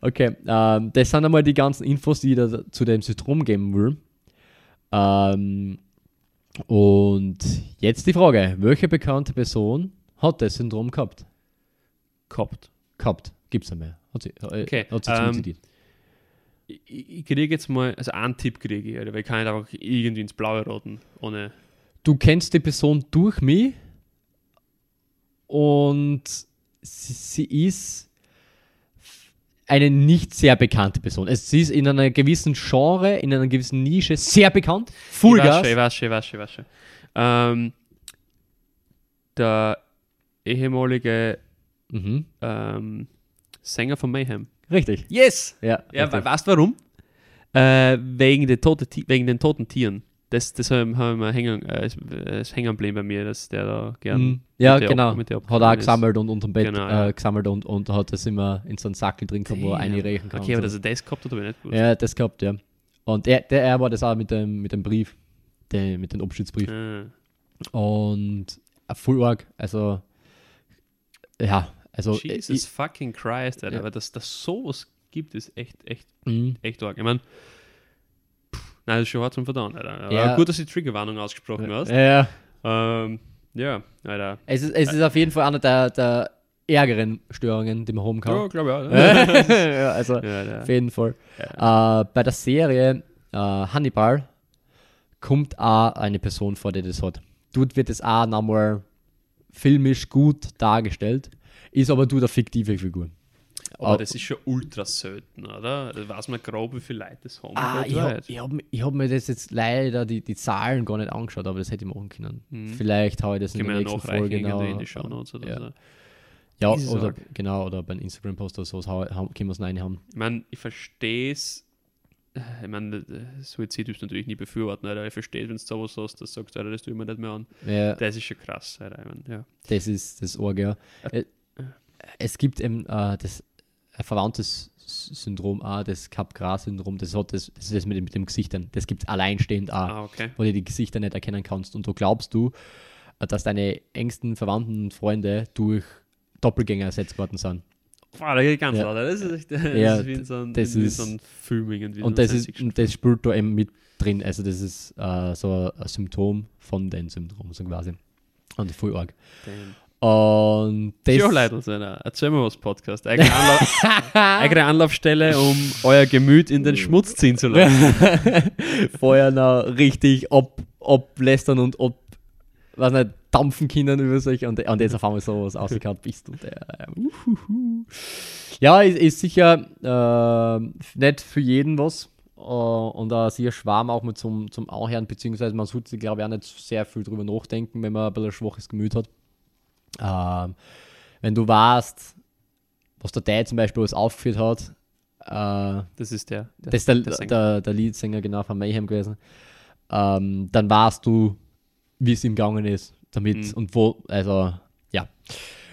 Okay, ähm, das sind einmal die ganzen Infos, die ich da zu dem Syndrom geben will. Ähm, und jetzt die Frage, welche bekannte Person hat das Syndrom gehabt? Gehabt. Gehabt. Gibt's nicht mehr. Hat sie, äh, okay. Hat sie suizidiert. Um, Ich kriege jetzt mal, also einen Tipp kriege ich, weil ich kann einfach irgendwie ins Blaue raten. Ohne. Du kennst die Person durch mich und sie, sie ist eine nicht sehr bekannte Person. Also sie ist in einer gewissen Genre, in einer gewissen Nische sehr bekannt. Vollgas. Ich weiß schon, ich weiß schon, ich weiß schon. Ähm, der ehemalige mhm. ähm, Sänger von Mayhem. Richtig. Yes! Ja, ja richtig. Weißt du warum? Äh, wegen, den toten, wegen den toten Tieren. Das, das haben wir hängen, äh, das hängen geblieben bei mir, dass der da gerne. Mm, ja, mit der genau. Ob, mit der hat er auch gesammelt und unterm Bett genau, ja. äh, gesammelt und, und hat das immer in so einen Sackel drin gehabt, wo er einreichen kann. Okay, aber so. Dass er das gehabt hat, habe ich nicht gewusst. Ja, das gehabt, ja. Und er, der, er war das auch mit dem, mit dem Brief, der, mit dem Abschiedsbrief. Ah. Und ein Full Org, also. Ja. Also, Jesus ich, fucking Christ, Alter, ja. Aber dass das sowas gibt, ist echt, echt, mhm. echt arg. Ich meine, nein, das ist schon hart zum Verdauen, Alter. Aber ja. Gut, dass du die Triggerwarnung ausgesprochen ja. hast. Ja, ähm, ja Alter. Es ist, es ist auf jeden Fall eine der, der ärgeren Störungen, die man haben kann. Ja, glaube ich auch. Ja, also, ja, ja. Auf jeden Fall. Ja. Äh, bei der Serie äh, Hannibal kommt auch eine Person vor, die das hat. Dort wird es auch nochmal filmisch gut dargestellt. Ist aber du der fiktive Figur. Aber oh. das ist schon ultra selten, oder? Da weiß man grob, wie viele Leute das haben. Ah, ich habe hab, hab mir das jetzt leider die, die Zahlen gar nicht angeschaut, aber das hätte ich machen können. Hm. Vielleicht habe ich das in der nächsten Folge genau. In die Show Notes oder ja. so. Ja, ich oder, genau, oder beim Instagram-Post oder so können wir es reinhauen. Ich meine, ich verstehe es. Ich meine, Suizid ist natürlich nie befürworten, aber ich verstehe, wenn du sowas hast, das sagst du, das tue ich mir nicht mehr an. Ja. Das ist schon krass. Alter. Ich mein, ja. Das ist das Org, ja. Ä- Es gibt eben äh, das ein verwandtes Syndrom auch, das Kapgras-Syndrom, das hat das, das ist das mit dem, mit dem Gesichtern. Das gibt es alleinstehend auch, ah, okay. Wo du die Gesichter nicht erkennen kannst. Und so glaubst du, dass deine engsten Verwandten und Freunde durch Doppelgänger ersetzt worden sind. Boah, da geht ganz ja. lauter. Das ist echt das ja, ist wie so ein, das wie ist, so ein Film irgendwie. Und das, ist, das spielt da eben mit drin. Also das ist äh, so ein Symptom von dem Syndrom, so quasi. Und voll arg. Damn. Und das ist ja leider einer. Erzähl mir was Podcast. Eigene, Anlauf, eigene Anlaufstelle, um euer Gemüt in den Schmutz ziehen zu lassen. Vorher noch richtig ob, oblästern und ob, was nicht, dampfen Kindern über sich. Und, und jetzt auf einmal sowas ausgekaut bist. Und, äh, uhuhu. Ja, ist, ist sicher äh, nicht für jeden was. Uh, und da uh, sehr schwarm auch mit zum, zum Anhören, beziehungsweise man sollte, glaube ich, auch nicht sehr viel drüber nachdenken, wenn man ein bisschen schwaches Gemüt hat. Ähm, wenn du weißt, was der Dead zum Beispiel alles aufgeführt hat, äh, das ist der, der, das ist der, der, der, der Leadsänger genau von Mayhem gewesen, ähm, dann weißt du, wie es ihm gegangen ist damit mhm. und wo, also ja,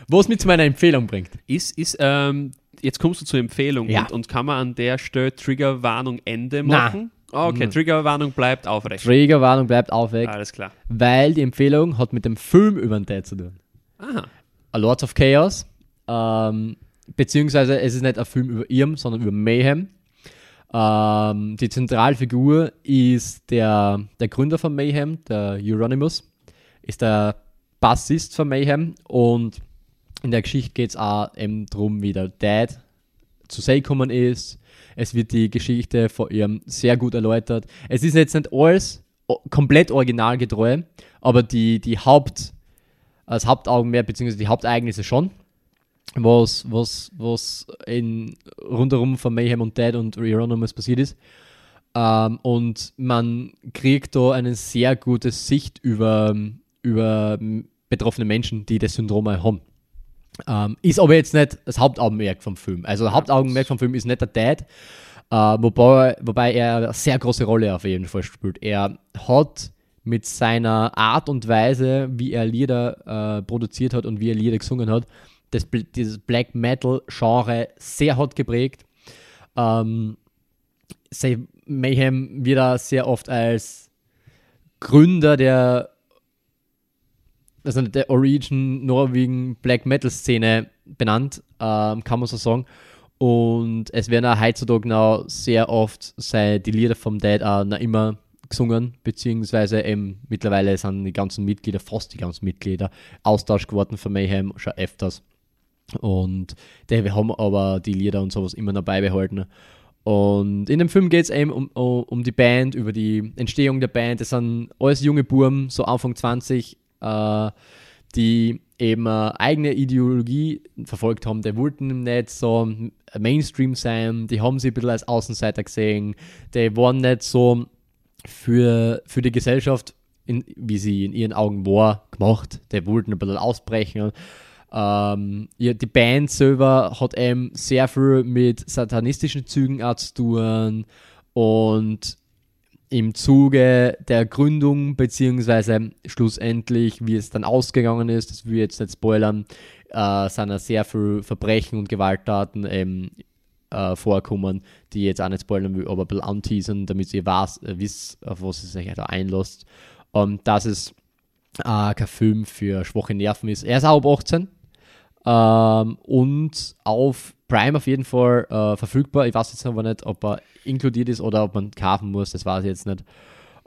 wo es mich zu meiner Empfehlung bringt. Ist, ist, ähm, jetzt kommst du zur Empfehlung ja. und, und kann man an der Stelle Triggerwarnung Ende machen? Oh, okay, mhm. Triggerwarnung bleibt aufrecht. Triggerwarnung bleibt aufrecht. Alles klar. Weil die Empfehlung hat mit dem Film über den Dead zu tun. Aha. Lords of Chaos. Ähm, beziehungsweise es ist nicht ein Film über Irm, sondern über Mayhem. Ähm, die Zentralfigur ist der, der Gründer von Mayhem, der Euronymous, ist der Bassist von Mayhem, und in der Geschichte geht es auch eben darum, wie der Dead zu sehen gekommen ist. Es wird die Geschichte von ihm sehr gut erläutert. Es ist jetzt nicht alles komplett originalgetreu, aber die, die Haupt, das Hauptaugenmerk bzw. die Hauptereignisse schon, was, was, was in, rundherum von Mayhem und Dead und Euronymous passiert ist. Ähm, und man kriegt da eine sehr gute Sicht über, über betroffene Menschen, die das Syndrom haben. Ähm, ist aber jetzt nicht das Hauptaugenmerk vom Film. Also das Hauptaugenmerk vom Film ist nicht der Dad, äh, wobei, wobei er eine sehr große Rolle auf jeden Fall spielt. Er hat mit seiner Art und Weise, wie er Lieder äh, produziert hat und wie er Lieder gesungen hat, das, dieses Black Metal-Genre sehr hart geprägt. Ähm, Mayhem wird er sehr oft als Gründer der also der Origin Norwegen Black Metal Szene benannt, ähm, kann man so sagen. Und es werden auch heutzutage noch sehr oft sei die Lieder vom Dead auch noch immer gesungen, beziehungsweise ähm, mittlerweile sind die ganzen Mitglieder, fast die ganzen Mitglieder, Austausch geworden von Mayhem schon öfters. Und die haben aber die Lieder und sowas immer noch beibehalten. Und in dem Film geht es eben um, um, um die Band, über die Entstehung der Band. Das sind alles junge Burm, so Anfang zwanzig, die eben eine eigene Ideologie verfolgt haben, die wollten nicht so Mainstream sein, die haben sie ein bisschen als Außenseiter gesehen, die waren nicht so für, für die Gesellschaft, in, wie sie in ihren Augen war, gemacht, die wollten ein bisschen ausbrechen. Ähm, ja, die Band selber hat eben sehr viel mit satanistischen Zügen auch zu tun, und im Zuge der Gründung, beziehungsweise schlussendlich, wie es dann ausgegangen ist, das will ich jetzt nicht spoilern, äh, sind ja sehr viele Verbrechen und Gewalttaten ähm, äh, vorkommen, die ich jetzt auch nicht spoilern will, aber ein bisschen anteasern, damit ihr was, äh, wisst, auf was ihr euch da einlasst. Und dass es äh, kein Film für schwache Nerven ist. Er ist auch ab achtzehn ähm, und auf Prime auf jeden Fall äh, verfügbar. Ich weiß jetzt aber nicht, ob er inkludiert ist oder ob man kaufen muss, das weiß ich jetzt nicht.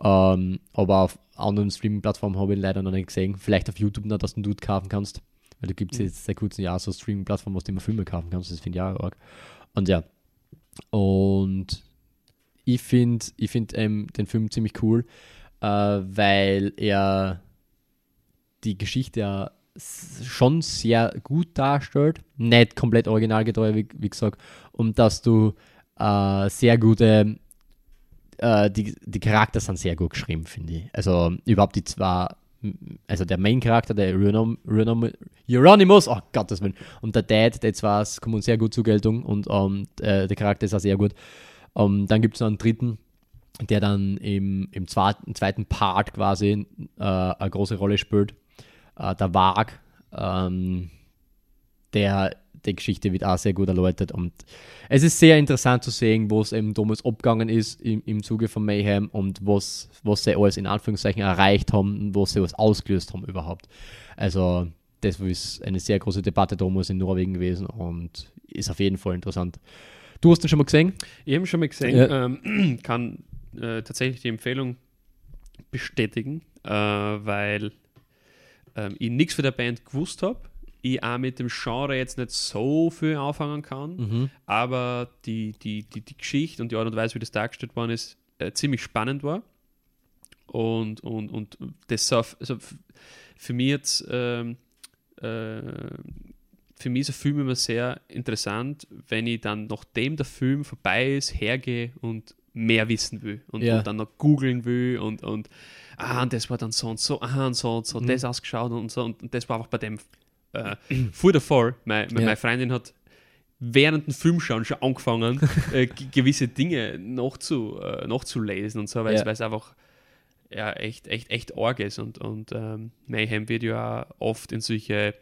Ähm, aber auf anderen Streaming-Plattformen habe ich ihn leider noch nicht gesehen. Vielleicht auf YouTube noch, dass du einen Dude kaufen kannst. Weil da gibt es jetzt seit kurzem Jahr so Streaming-Plattformen, wo du immer Filme kaufen kannst. Das finde ich auch arg. Und ja. Und ich finde ich find, ähm, den Film ziemlich cool, äh, weil er die Geschichte ja schon sehr gut darstellt, nicht komplett originalgetreu, wie, wie gesagt, und dass du äh, sehr gute, äh, die, die Charakter sind sehr gut geschrieben, finde ich. Also überhaupt die zwei, also der Main-Charakter, der Euronymous, oh Gottes Willen, und der Dad, der zwei kommen sehr gut zur Geltung, und um, äh, der Charakter ist auch sehr gut. Um, dann gibt es noch einen dritten, der dann im, im zweiten, zweiten Part quasi äh, eine große Rolle spielt. Uh, der Varg, ähm, der die Geschichte wird auch sehr gut erläutert, und es ist sehr interessant zu sehen, was eben damals abgegangen ist im, im Zuge von Mayhem und was, was sie alles in Anführungszeichen erreicht haben und was sie alles ausgelöst haben überhaupt. Also das ist eine sehr große Debatte damals in Norwegen gewesen und ist auf jeden Fall interessant. Du hast ihn schon mal gesehen? Ich habe ihn schon mal gesehen, ja. ähm, kann äh, tatsächlich die Empfehlung bestätigen, äh, weil Ähm, ich nichts von der Band gewusst habe, ich auch mit dem Genre jetzt nicht so viel anfangen kann, mhm. aber die, die, die, die Geschichte und die Art und Weise, wie das dargestellt worden ist, äh, ziemlich spannend war. Und, und, und das auf, also für mich jetzt ähm, äh, für mich ist ein Film immer sehr interessant, wenn ich dann, nachdem der Film vorbei ist, hergehe und mehr wissen will und, ja. und dann noch googeln will und, und ah, und das war dann so und so, ah, und so und so, mhm. das ausgeschaut und so, und, und das war einfach bei dem äh, vor der Fall, mein, ja. meine Freundin hat während dem Filmschauen schon angefangen, äh, g- gewisse Dinge nachzu, äh, nachzulesen und so, weil ja. es einfach ja, echt, echt, echt arg ist, und, und ähm, Mayhem wird ja oft in solche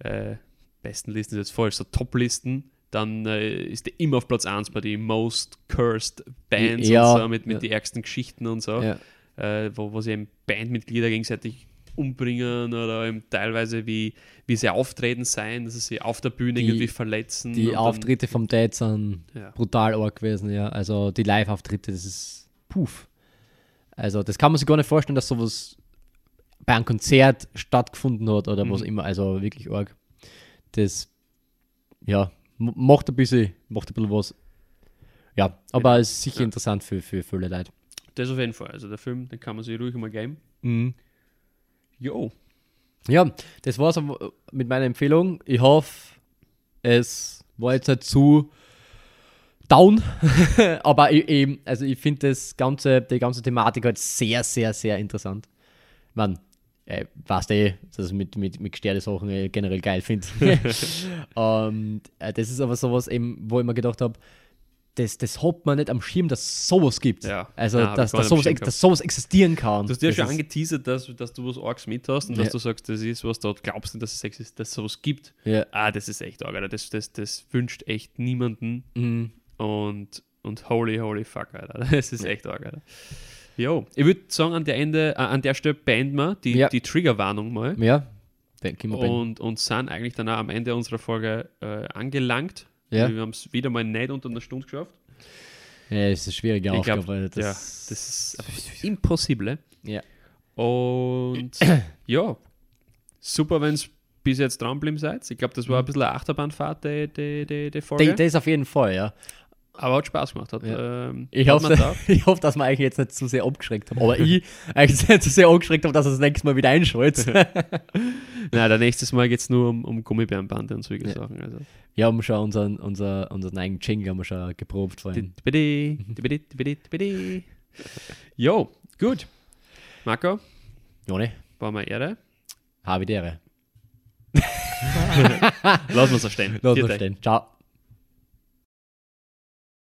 äh, besten Listen ist jetzt falsch, so Top-Listen, dann äh, ist der immer auf Platz eins bei den Most Cursed Bands ja, und so, mit, mit ja. den ärgsten Geschichten und so, ja. äh, wo, wo sich eben Bandmitglieder gegenseitig umbringen oder eben teilweise wie, wie sie auftreten sein, dass sie sich auf der Bühne die, irgendwie verletzen. Die und Auftritte dann, vom Dead sind ja. brutal arg gewesen, ja. Also die Live-Auftritte, das ist puff. Also das kann man sich gar nicht vorstellen, dass sowas bei einem Konzert stattgefunden hat oder mhm. was immer. Also wirklich arg. Das, ja, macht ein bisschen, macht ein bisschen was. Ja, aber ja. es ist sicher ja. interessant für, für viele Leute. Das auf jeden Fall. Also der Film, den kann man sich ruhig mal geben. Mhm. Jo. Ja, das war's mit meiner Empfehlung. Ich hoffe, es war jetzt nicht zu down. Aber eben, also ich finde das ganze, die ganze Thematik halt sehr, sehr, sehr interessant. Man, äh, weißt eh, dass ich mit, mit, mit gestörten Sachen äh, generell geil finde. Und äh, das ist aber sowas eben, wo ich mir gedacht habe, Das, das hat man nicht am Schirm, dass sowas gibt. Ja. Also, ja, dass, dass, sowas ex- dass sowas existieren kann. Du hast dir ja schon angeteasert, dass, dass du was Orgs mit hast und ja. dass du sagst, das ist was, da glaubst du, dass es existiert, dass es sowas gibt. Ja. Ah, das ist echt arg, Alter. Das, das, das wünscht echt niemanden. Mhm. Und, und holy, holy fuck, Alter. Das ist echt arg, Alter. Jo, ich würde sagen, an der, Ende, äh, an der Stelle beenden wir die, ja. die Triggerwarnung mal. Ja, und, und sind eigentlich dann auch am Ende unserer Folge äh, angelangt. Ja. Wir haben es wieder mal nicht unter einer Stunde geschafft. Ja, das ist eine schwierige ich Aufgabe. Glaub, das, ja, das ist das impossible. Ja. Und ja, super, wenn es bis jetzt dranbleiben seid. Ich glaube, das war ein bisschen eine Achterbahnfahrt, die, die, die, die Folge. Das ist auf jeden Fall, ja. Aber hat Spaß gemacht. Hat, ja. ähm, ich, hoffe, da, ich hoffe, dass wir eigentlich jetzt nicht zu sehr abgeschreckt haben. Aber ich eigentlich nicht zu sehr abgeschreckt habe, dass er das nächste Mal wieder einschaltet. Nein, das nächste Mal geht es nur um, um Gummibärenbande und solche ja. Sachen. Also. Ja, haben wir schon unseren, unseren, unseren eigenen Jingle haben wir schon geprobt vorhin. Jo, gut. Marco. Joni. War mir Ehre. Habe die Ehre. Lass uns so stehen. Lass uns so stehen. Ciao.